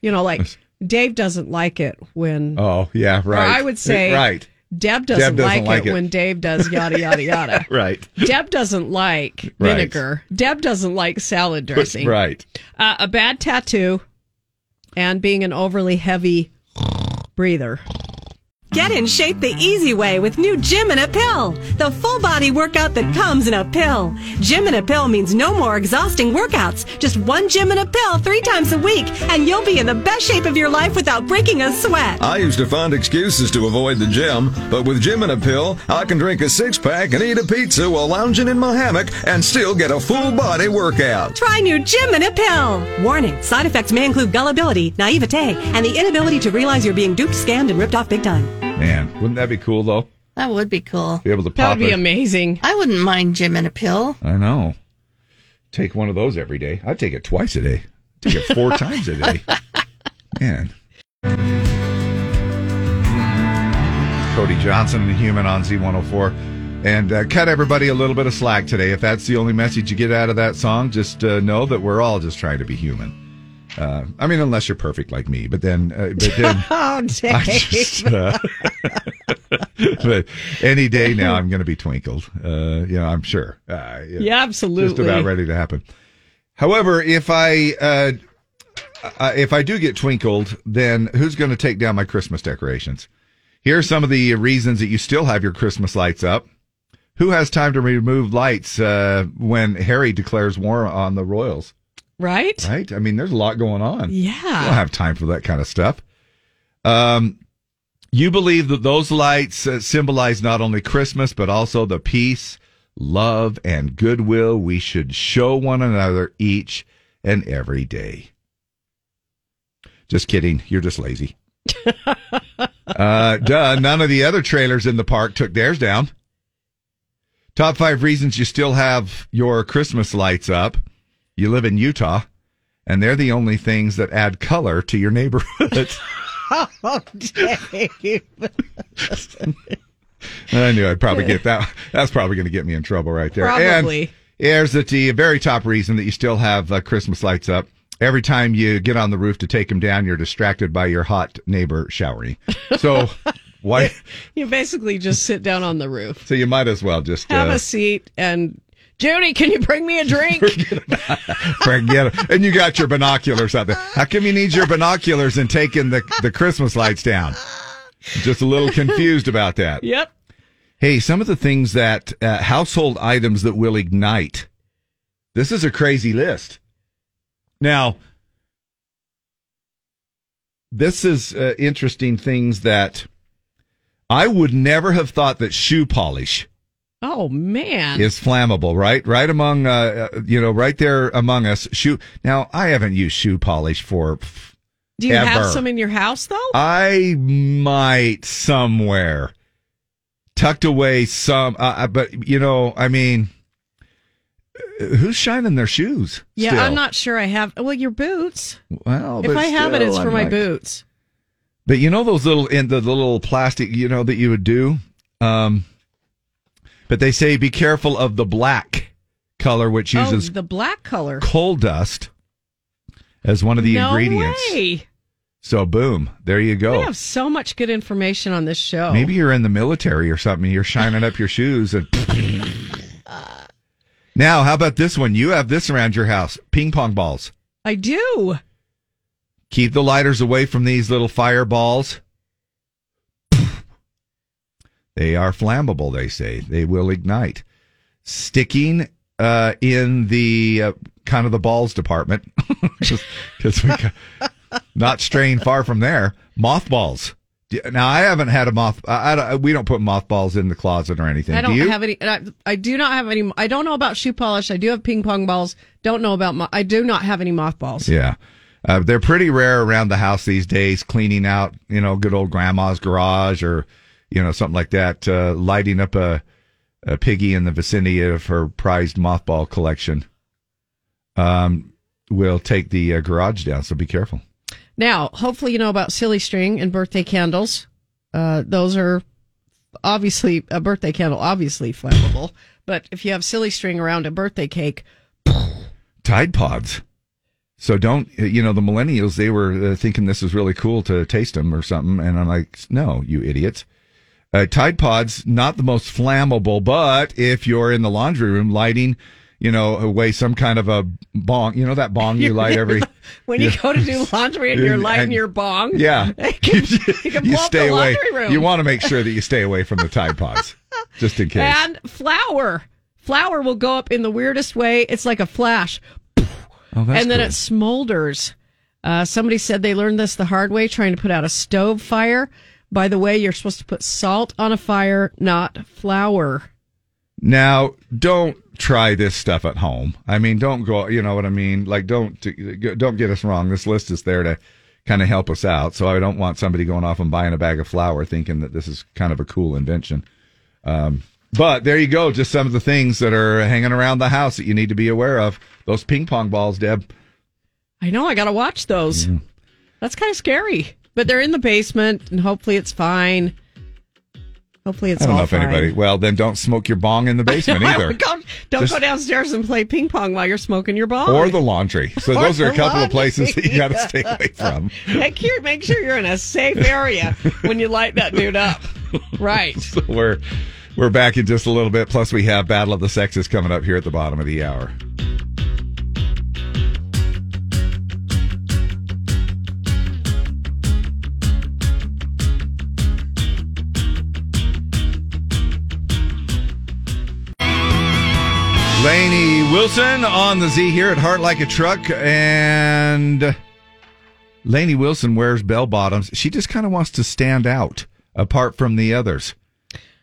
Like Dave doesn't like it when. Oh yeah, right. Or I would say right. Deb doesn't like it when Dave does yada yada yada. Right. Deb doesn't like vinegar. Right. Deb doesn't like salad dressing. Right. A bad tattoo, and being an overly heavy breather. Get in shape the easy way with new Gym in a Pill, the full body workout that comes in a pill. Gym in a Pill means no more exhausting workouts, just one Gym in a Pill 3 times a week, and you'll be in the best shape of your life without breaking a sweat. I used to find excuses to avoid the gym, but with Gym in a Pill, I can drink a 6-pack and eat a pizza while lounging in my hammock and still get a full body workout. Try new Gym in a Pill. Warning, side effects may include gullibility, naivete, and the inability to realize you're being duped, scammed, and ripped off big time. Man, wouldn't that be cool, though? That would be cool. Be able to pop that would be amazing. I wouldn't mind Gym in a Pill. I know. Take one of those every day. I'd take it twice a day. Take it 4 times a day. Man. Cody Johnson, the human on Z104. And cut everybody a little bit of slack today. If that's the only message you get out of that song, just know that we're all just trying to be human. I mean, unless you're perfect like me, but then, oh, Dave. But any day now, I'm going to be twinkled. I'm sure. Yeah, absolutely. Just about ready to happen. However, if I do get twinkled, then who's going to take down my Christmas decorations? Here are some of the reasons that you still have your Christmas lights up. Who has time to remove lights when Harry declares war on the Royals? Right? I mean, there's a lot going on. Yeah. We don't have time for that kind of stuff. You believe that those lights symbolize not only Christmas, but also the peace, love, and goodwill we should show one another each and every day. Just kidding. You're just lazy. None of the other trailers in the park took theirs down. Top 5 reasons you still have your Christmas lights up. You live in Utah, and they're the only things that add color to your neighborhood. Oh, Dave. I knew I'd probably get that. That's probably going to get me in trouble right there. Probably. And here's the very top reason that you still have Christmas lights up. Every time you get on the roof to take them down, you're distracted by your hot neighbor showering. So why? You basically just sit down on the roof. So you might as well just have a seat and... Judy, can you bring me a drink? Forget it. And you got your binoculars out there. How come you need your binoculars in taking the Christmas lights down? Just a little confused about that. Yep. Hey, some of the things that household items that will ignite. This is a crazy list. Now, this is interesting things that I would never have thought that shoe polish. Oh, man. Is flammable, right? Right among, right there among us. Now, I haven't used shoe polish for Do you ever. Have some in your house, though? I might somewhere. Tucked away some. But, I mean, who's shining their shoes? Yeah, still? I'm not sure I have. Well, your boots. Well, if I have it, it's for my boots. But those little, in the little plastic, that you would do? But they say be careful of the black color, which uses coal dust as one of the ingredients. Way. So, boom, there you go. We have so much good information on this show. Maybe you're in the military or something. You're shining up your shoes. And Now, how about this one? You have this around your house. Ping pong balls. I do. Keep the lighters away from these little fireballs. They are flammable, they say. They will ignite. Sticking in the kind of the balls department, because we not straying far from there. Mothballs. Now, I haven't had a moth. We don't put mothballs in the closet or anything. I don't have any. I do not have any. I don't know about shoe polish. I do have ping pong balls. Don't know about. I do not have any mothballs. Yeah. They're pretty rare around the house these days, cleaning out, good old grandma's garage or something like that, lighting up a piggy in the vicinity of her prized mothball collection will take the garage down, so be careful. Now, hopefully you know about silly string and birthday candles. Those are obviously, a birthday candle, obviously flammable, but if you have silly string around a birthday cake... Tide Pods. So don't, the millennials, they were thinking this was really cool to taste them or something, and I'm like, no, you idiots. Tide Pods, not the most flammable, but if you're in the laundry room lighting you know, away some kind of a bong. You know that bong you light every... when you go to do laundry and you're lighting your bong, yeah, you stay away. You want to make sure that you stay away from the Tide Pods, just in case. And flour. Flour will go up in the weirdest way. It's like a flash. Oh, that's and then cool. It smolders. Somebody said they learned this the hard way trying to put out a stove fire. By the way, you're supposed to put salt on a fire, not flour. Now, don't try this stuff at home. I mean, don't go, you know what I mean? Like, don't get us wrong. This list is there to kind of help us out. So I don't want somebody going off and buying a bag of flour thinking that this is kind of a cool invention. But there you go. Just some of the things that are hanging around the house that you need to be aware of. Those ping pong balls, Deb. I know. I got to watch those. Yeah. That's kind of scary. But they're in the basement, and hopefully it's fine. Hopefully it's all fine. I don't know if anybody... Well, then don't smoke your bong in the basement either. Don't go downstairs and play ping pong while you're smoking your bong. Or the laundry. So those are a couple of places that you got to stay away from. Make sure you're in a safe area when you light that dude up. Right. So we're back in just a little bit. Plus, we have Battle of the Sexes coming up here at the bottom of the hour. Laney Wilson on the Z here at Heart Like a Truck, and Laney Wilson wears bell bottoms. She just kind of wants to stand out apart from the others.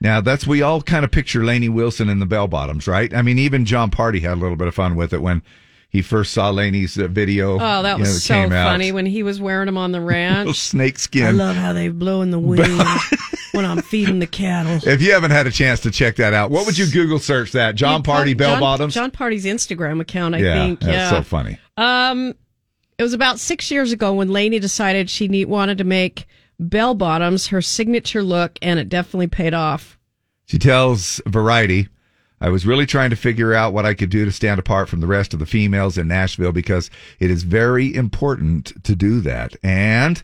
Now, that's we all kind of picture Laney Wilson in the bell bottoms, right? I mean, even John Party had a little bit of fun with it when he first saw Laney's video. Oh, that was that so funny out. When he was wearing them on the ranch. Snake skin. I love how they blow in the wind. When I'm feeding the cattle. If you haven't had a chance to check that out, what would you Google search that? John Party bell bottoms? John Party's Instagram account, I think. That's so funny. It was about 6 years ago when Laney decided she wanted to make bell bottoms her signature look, and it definitely paid off. She tells Variety, I was really trying to figure out what I could do to stand apart from the rest of the females in Nashville because it is very important to do that. And...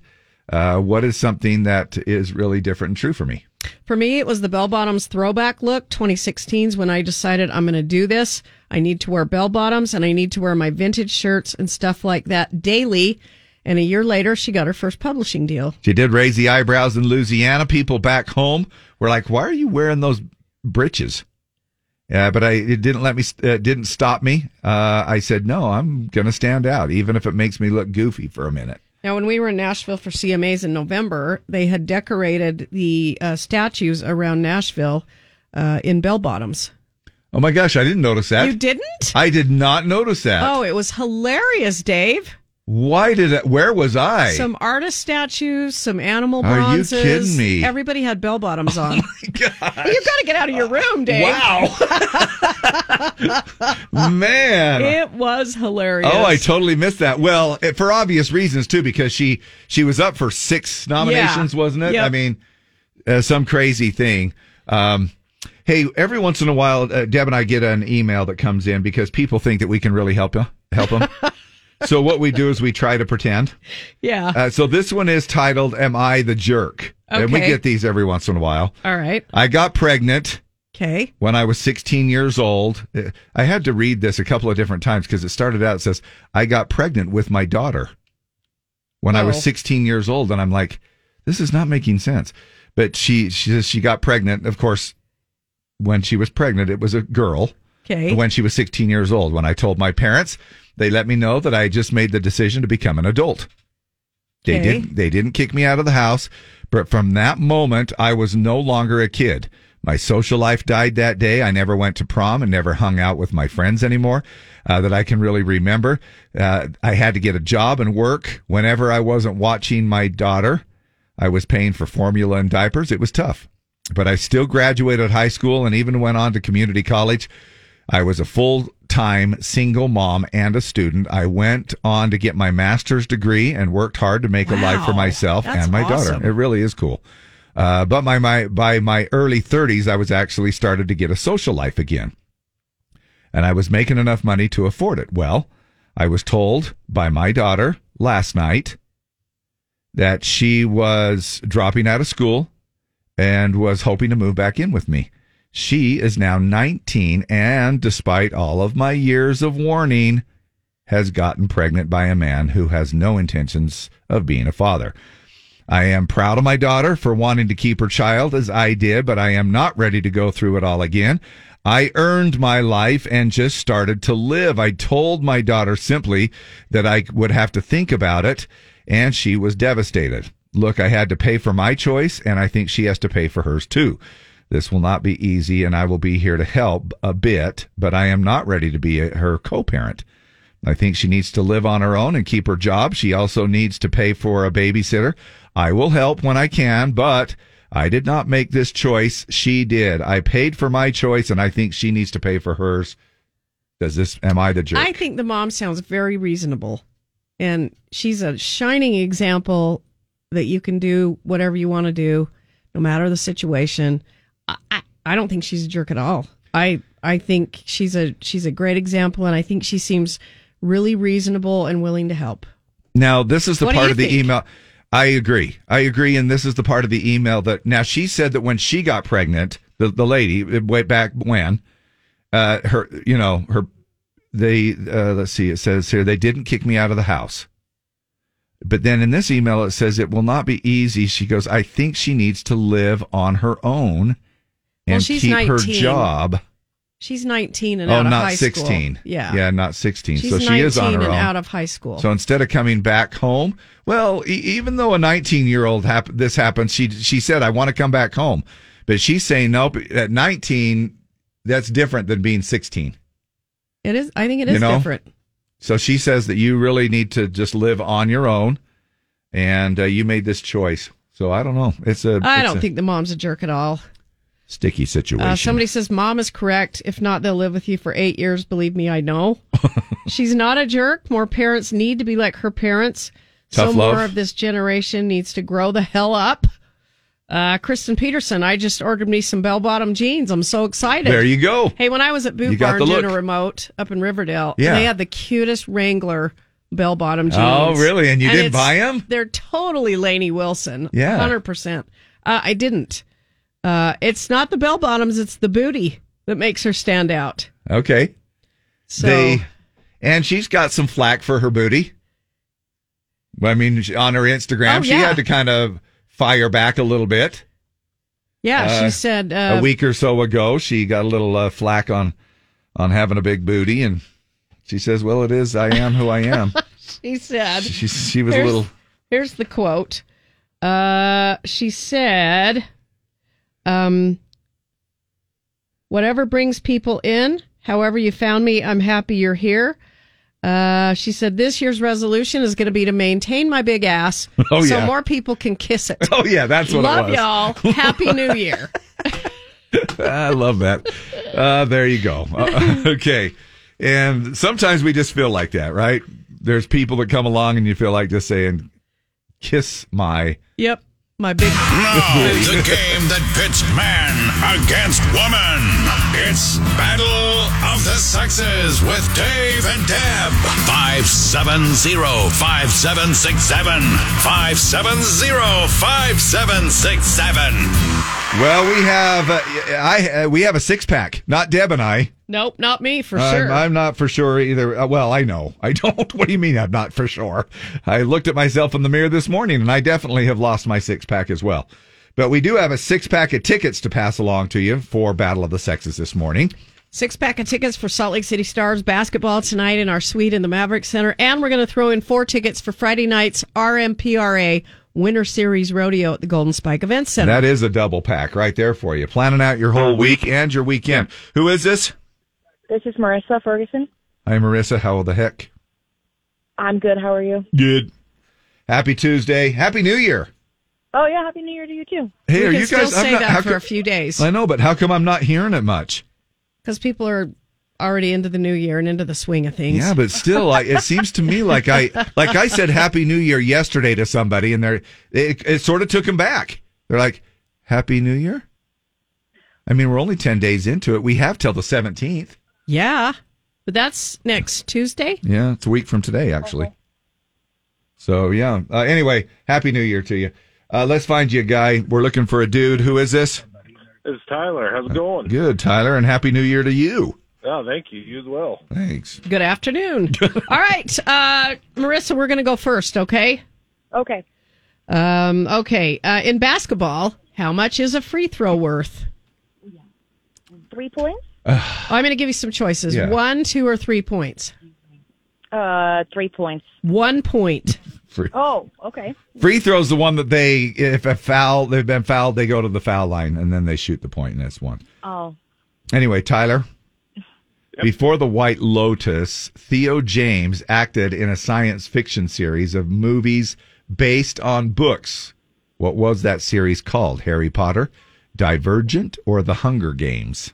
what is something that is really different and true for me? For me, it was the bell-bottoms throwback look, 2016's when I decided I'm going to do this. I need to wear bell-bottoms, and I need to wear my vintage shirts and stuff like that daily. And a year later, she got her first publishing deal. She did raise the eyebrows in Louisiana. People back home were like, why are you wearing those britches? But it didn't stop me. I said, no, I'm going to stand out, even if it makes me look goofy for a minute. Now, when we were in Nashville for CMAs in November, they had decorated the statues around Nashville in bell-bottoms. Oh, my gosh, I didn't notice that. You didn't? I did not notice that. Oh, it was hilarious, Dave. Where was I? Some artist statues, some animal bronzes. Are you kidding me? Everybody had bell bottoms on. Oh my God! You've got to get out of your room, Dave. Wow. Man. It was hilarious. Oh, I totally missed that. Well, for obvious reasons, too, because she was up for 6 nominations, wasn't it? Yep. I mean, some crazy thing. Hey, every once in a while, Deb and I get an email that comes in because people think that we can really help them. So what we do is we try to pretend. Yeah. So this one is titled, Am I the Jerk? Okay. And we get these every once in a while. All right. I got pregnant. Okay. When I was 16 years old. I had to read this a couple of different times because it started out, it says, I got pregnant with my daughter when I was 16 years old. And I'm like, this is not making sense. But she says she got pregnant. Of course, when she was pregnant, it was a girl. Okay. When she was 16 years old. When I told my parents... They let me know that I just made the decision to become an adult. Okay. They didn't kick me out of the house, but from that moment, I was no longer a kid. My social life died that day. I never went to prom and never hung out with my friends anymore that I can really remember. I had to get a job and work whenever I wasn't watching my daughter. I was paying for formula and diapers. It was tough, but I still graduated high school and even went on to community college. I was a full-time single mom and a student. I went on to get my master's degree and worked hard to make a life for myself and my daughter. It really is cool. But by my early 30s, I was actually started to get a social life again. And I was making enough money to afford it. Well, I was told by my daughter last night that she was dropping out of school and was hoping to move back in with me. She is now 19 and, despite all of my years of warning, has gotten pregnant by a man who has no intentions of being a father. I am proud of my daughter for wanting to keep her child as I did, but I am not ready to go through it all again. I earned my life and just started to live. I told my daughter simply that I would have to think about it, and she was devastated. Look, I had to pay for my choice, and I think she has to pay for hers too. This will not be easy, and I will be here to help a bit, but I am not ready to be her co-parent. I think she needs to live on her own and keep her job. She also needs to pay for a babysitter. I will help when I can, but I did not make this choice. She did. I paid for my choice, and I think she needs to pay for hers. Does this? Am I the jerk? I think the mom sounds very reasonable, and she's a shining example that you can do whatever you want to do, no matter the situation. I don't think she's a jerk at all. I think she's a great example, and I think she seems really reasonable and willing to help. Now, this is the part of the email. I agree. And this is the part of the email that now she said that when she got pregnant, the lady way back when, let's see, it says here, they didn't kick me out of the house. But then in this email, it says it will not be easy. She goes, I think she needs to live on her own and keep 19. Her job. She's 19 and out of high school. Oh, not 16. Yeah, not 16. She's so she is on her own. Out of high school. So instead of coming back home, well, even though a 19-year-old this happened, she said, I want to come back home. But she's saying, nope, at 19, that's different than being 16. It is. I think it is different. So she says that you really need to just live on your own, and you made this choice. So I don't know. I don't think the mom's a jerk at all. Sticky situation. Somebody says, Mom is correct. If not, they'll live with you for 8 years. Believe me, I know. She's not a jerk. More parents need to be like her parents. Tough so love. More of this generation needs to grow the hell up. Kristen Peterson, I just ordered me some bell-bottom jeans. I'm so excited. There you go. Hey, when I was at Boot Barn Dinner Remote up in Riverdale, they had the cutest Wrangler bell-bottom jeans. Oh, really? And you didn't buy them? They're totally Laney Wilson. Yeah. 100%. I didn't. It's not the bell bottoms, it's the booty that makes her stand out. Okay. So, and she's got some flack for her booty. I mean, on her Instagram, she had to kind of fire back a little bit. Yeah, she said a week or so ago, she got a little flack on having a big booty, and she says, "Well, it is. I am who I am." She said she was a little. Here's the quote. She said. Whatever brings people in, however you found me, I'm happy you're here. She said, this year's resolution is going to be to maintain my big ass so more people can kiss it. Oh, yeah, that's what I was. Love y'all. Happy New Year. I love that. There you go. Okay. And sometimes we just feel like that, right? There's people that come along and you feel like just saying, kiss my... Yep. My big. Now, the game that pits man against woman. It's Battle of the Sexes with Dave and Deb. 570-5767. 570-5767. Well, we have a six pack. Not Deb and I. Nope, not me for sure. I'm not for sure either. Well, I know. I don't. What do you mean I'm not for sure? I looked at myself in the mirror this morning, and I definitely have lost my six-pack as well. But we do have a six-pack of tickets to pass along to you for Battle of the Sexes this morning. Six-pack of tickets for Salt Lake City Stars basketball tonight in our suite in the Maverick Center. And we're going to throw in 4 tickets for Friday night's RMPRA Winter Series Rodeo at the Golden Spike Events Center. That is a double pack right there for you. Planning out your whole week and your weekend. Yeah. Who is this? This is Marissa Ferguson. Hi, Marissa. How the heck? I'm good. How are you? Good. Happy Tuesday. Happy New Year. Oh, yeah. Happy New Year to you, too. Hey, are you guys... We can still say that for a few days. I know, but how come I'm not hearing it much? Because people are already into the New Year and into the swing of things. Yeah, but still, it seems to me like I said Happy New Year yesterday to somebody, and it sort of took them back. They're like, Happy New Year? I mean, we're only 10 days into it. We have till the 17th. Yeah, but that's next Tuesday? Yeah, it's a week from today, actually. Okay. So, yeah. Anyway, Happy New Year to you. Let's find you a guy. We're looking for a dude. Who is this? It's Tyler. How's it going? Good, Tyler, and Happy New Year to you. Oh, thank you. You as well. Thanks. Good afternoon. All right, Marissa, we're going to go first, okay? Okay. In basketball, how much is a free throw worth? 3 points? I'm going to give you some choices. Yeah. 1, 2, or 3 points? 3 points. 1 point. Free. Oh, okay. Free throw's the one that they've been fouled, they go to the foul line, and then they shoot the point, and that's one. Oh. Anyway, Tyler, before The White Lotus, Theo James acted in a science fiction series of movies based on books. What was that series called? Harry Potter, Divergent, or The Hunger Games?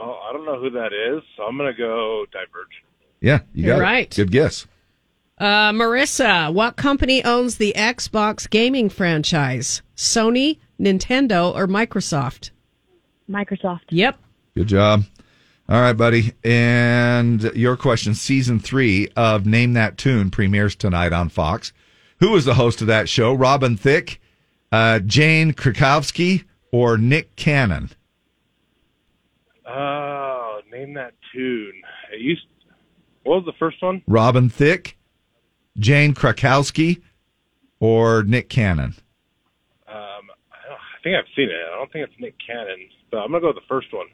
Oh, I don't know who that is, so I'm going to go Divergent. Yeah, you're right. Good guess. Marissa, what company owns the Xbox gaming franchise? Sony, Nintendo, or Microsoft? Microsoft. Yep. Good job. All right, buddy. And your question, Season 3 of Name That Tune premieres tonight on Fox. Who is the host of that show? Robin Thicke, Jane Krakowski, or Nick Cannon? Oh, Name That Tune. What was the first one? Robin Thicke, Jane Krakowski, or Nick Cannon? I think I've seen it. I don't think it's Nick Cannon, but I'm going to go with the first one.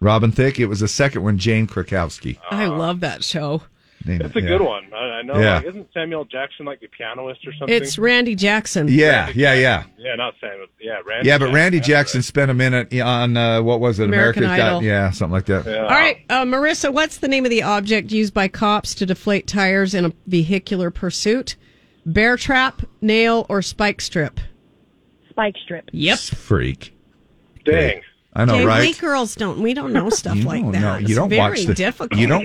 Robin Thicke. It was the second one, Jane Krakowski. I love that show. It's a good one. I know. Yeah. Isn't Samuel Jackson like the pianist or something? It's Randy Jackson. Yeah, not Samuel. Yeah, Randy. Yeah, but Randy Jackson spent a minute on, what was it? American Idol. Yeah, something like that. Yeah. All right, Marissa, what's the name of the object used by cops to deflate tires in a vehicular pursuit? Bear trap, nail, or spike strip? Spike strip. Yep. Freak. Dang. I know, okay, right? We don't know stuff like that. No, You don't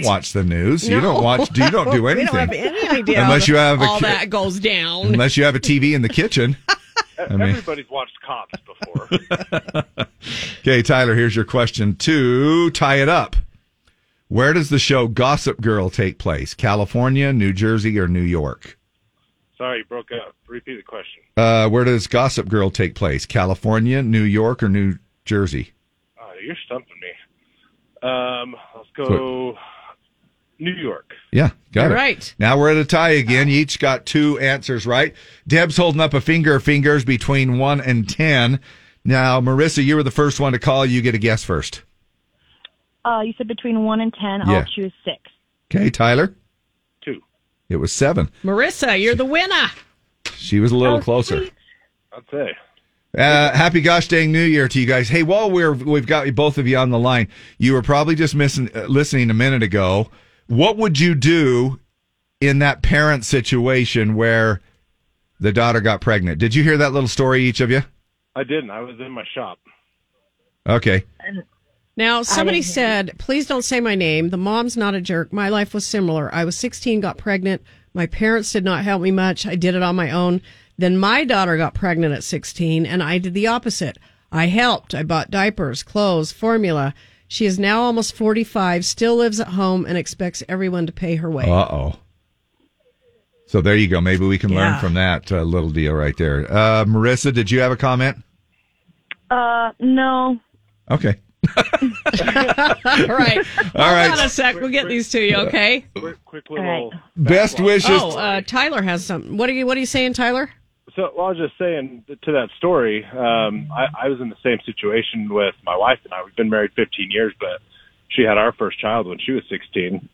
watch the news. No. You don't do anything. We don't have any idea unless you have all that goes down. Unless you have a TV in the kitchen. Everybody's watched Cops before. Okay, Tyler, here's your question to tie it up. Where does the show Gossip Girl take place? California, New Jersey, or New York? Sorry, you broke up. Repeat the question. Where does Gossip Girl take place? California, New York, or New Jersey? You're stumping me. Let's go New York. Yeah, got it. Right. Now we're at a tie again. You each got 2 answers right. Deb's holding up a finger of fingers between 1 and 10. Now, Marissa, you were the first one to call. You get a guess first. You said between 1 and 10. Yeah. I'll choose 6. Okay, Tyler? 2. It was 7. Marissa, you're the winner. She was a little closer. Sweet. I'd say. Happy gosh dang New Year to you guys. Hey, while we've got both of you on the line, you were probably just listening a minute ago. What would you do in that parent situation where the daughter got pregnant? Did you hear that little story, each of you? I didn't. I was in my shop. Okay. Now, somebody said, please don't say my name. The mom's not a jerk. My life was similar. I was 16, got pregnant. My parents did not help me much. I did it on my own. Then my daughter got pregnant at 16, and I did the opposite. I helped. I bought diapers, clothes, formula. She is now almost 45, still lives at home, and expects everyone to pay her way. Uh-oh. So there you go. Maybe we can learn from that little deal right there. Marissa, did you have a comment? No. Okay. All right. Hold on a sec. We'll get these to you, okay? Quick little... Best wishes. Tyler has something. What are you saying, Tyler? So, I was just saying to that story, I was in the same situation with my wife and I. We've been married 15 years, but she had our first child when she was 16.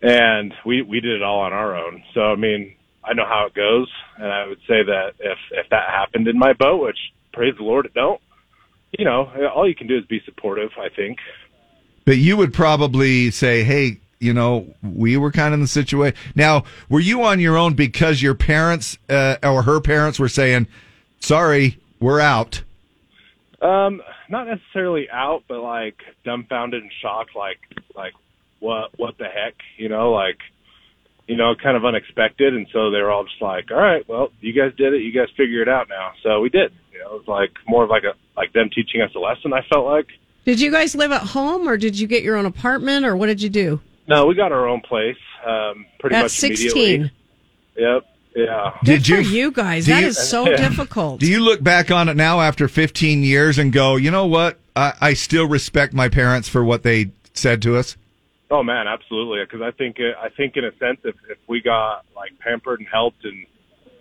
And we did it all on our own. So, I mean, I know how it goes. And I would say that if that happened in my boat, which, praise the Lord, it don't. You know, all you can do is be supportive, I think. But you would probably say, hey, you know, we were kind of in the situation. Now, were you on your own because your parents or her parents were saying, sorry, we're out? Not necessarily out, but like dumbfounded and shocked, like what the heck, kind of unexpected. And so they were all just like, all right, well, you guys did it. You guys figure it out now. So we did. You know, it was like more of like them teaching us a lesson, I felt like. Did you guys live at home or did you get your own apartment or what did you do? No, we got our own place pretty much immediately. At 16. Yep. Yeah. Did you, for you guys, that is so difficult. Do you look back on it now after 15 years and go, you know what? I still respect my parents for what they said to us? Oh, man, absolutely. Because I think in a sense, if we got, like, pampered and helped and,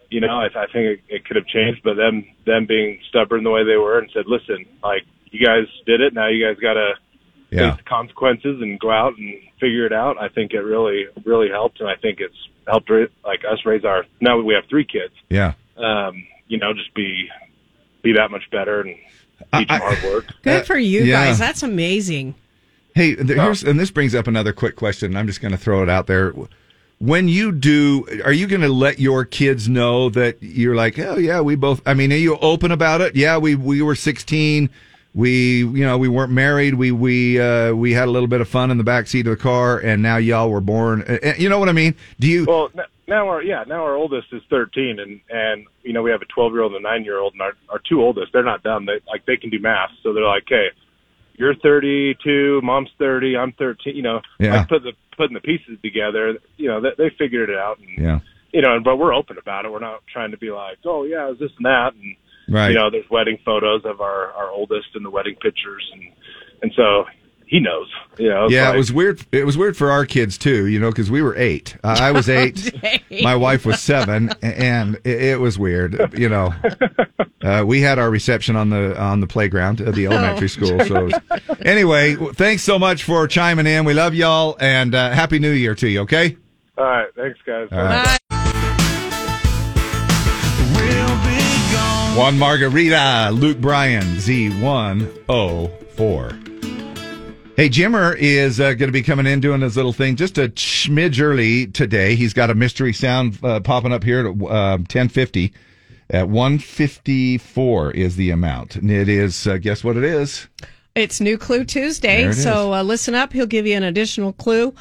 you know, I think it could have changed. But them being stubborn the way they were and said, listen, like, you guys did it. Now you guys got to face the consequences and go out and figure it out. I think it really, really helped. And I think it's helped, like, us raise our – now we have 3 kids. Yeah. You know, just be that much better and teach them hard work. Good for you guys. That's amazing. Hey, and this brings up another quick question. I'm just going to throw it out there. When you do, are you going to let your kids know that you're like, oh yeah, we both? I mean, are you open about it? Yeah, we were 16. We weren't married. We had a little bit of fun in the backseat of the car, and now y'all were born. You know what I mean? Do you? Well, now our oldest is 13, and you know we have a 12-year-old and a 9-year-old, and our 2 oldest, they're not dumb. They can do math, so they're like, hey. You're 32, mom's 30, I'm 13. You know, like putting the pieces together. You know, they figured it out. And, you know, but we're open about it. We're not trying to be like, oh yeah, it was this and that. And you know, there's wedding photos of our oldest and the wedding pictures, and so he knows. You know, it was weird. It was weird for our kids too. You know, because we were 8. I was 8. My wife was 7, and it was weird. You know. We had our reception on the playground at the elementary school. So anyway, thanks so much for chiming in. We love y'all, and Happy New Year to you, okay? All right. Thanks, guys. All right. Bye. One margarita, Luke Bryan, Z104. Hey, Jimmer is going to be coming in doing his little thing just a smidge early today. He's got a mystery sound popping up here at 10:50. At 154 is the amount. And it is, guess what it is? It's New Clue Tuesday. So listen up. He'll give you an additional clue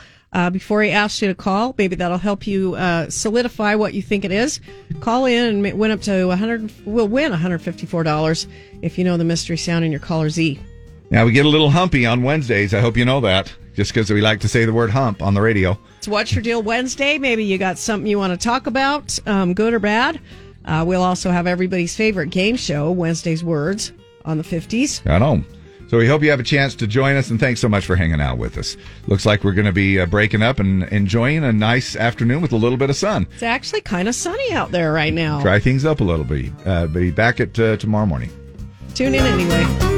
before he asks you to call. Maybe that'll help you solidify what you think it is. Call in and win up to $100. We'll win $154 if you know the mystery sound in your caller Z. Now, we get a little humpy on Wednesdays. I hope you know that. Just because we like to say the word hump on the radio. It's What's Your Deal Wednesday. Maybe you got something you want to talk about, good or bad. We'll also have everybody's favorite game show, Wednesday's Words, on the 50s. Right on. So we hope you have a chance to join us, and thanks so much for hanging out with us. Looks like we're going to be breaking up and enjoying a nice afternoon with a little bit of sun. It's actually kind of sunny out there right now. Dry things up a little bit. Be back at tomorrow morning. Tune in anyway.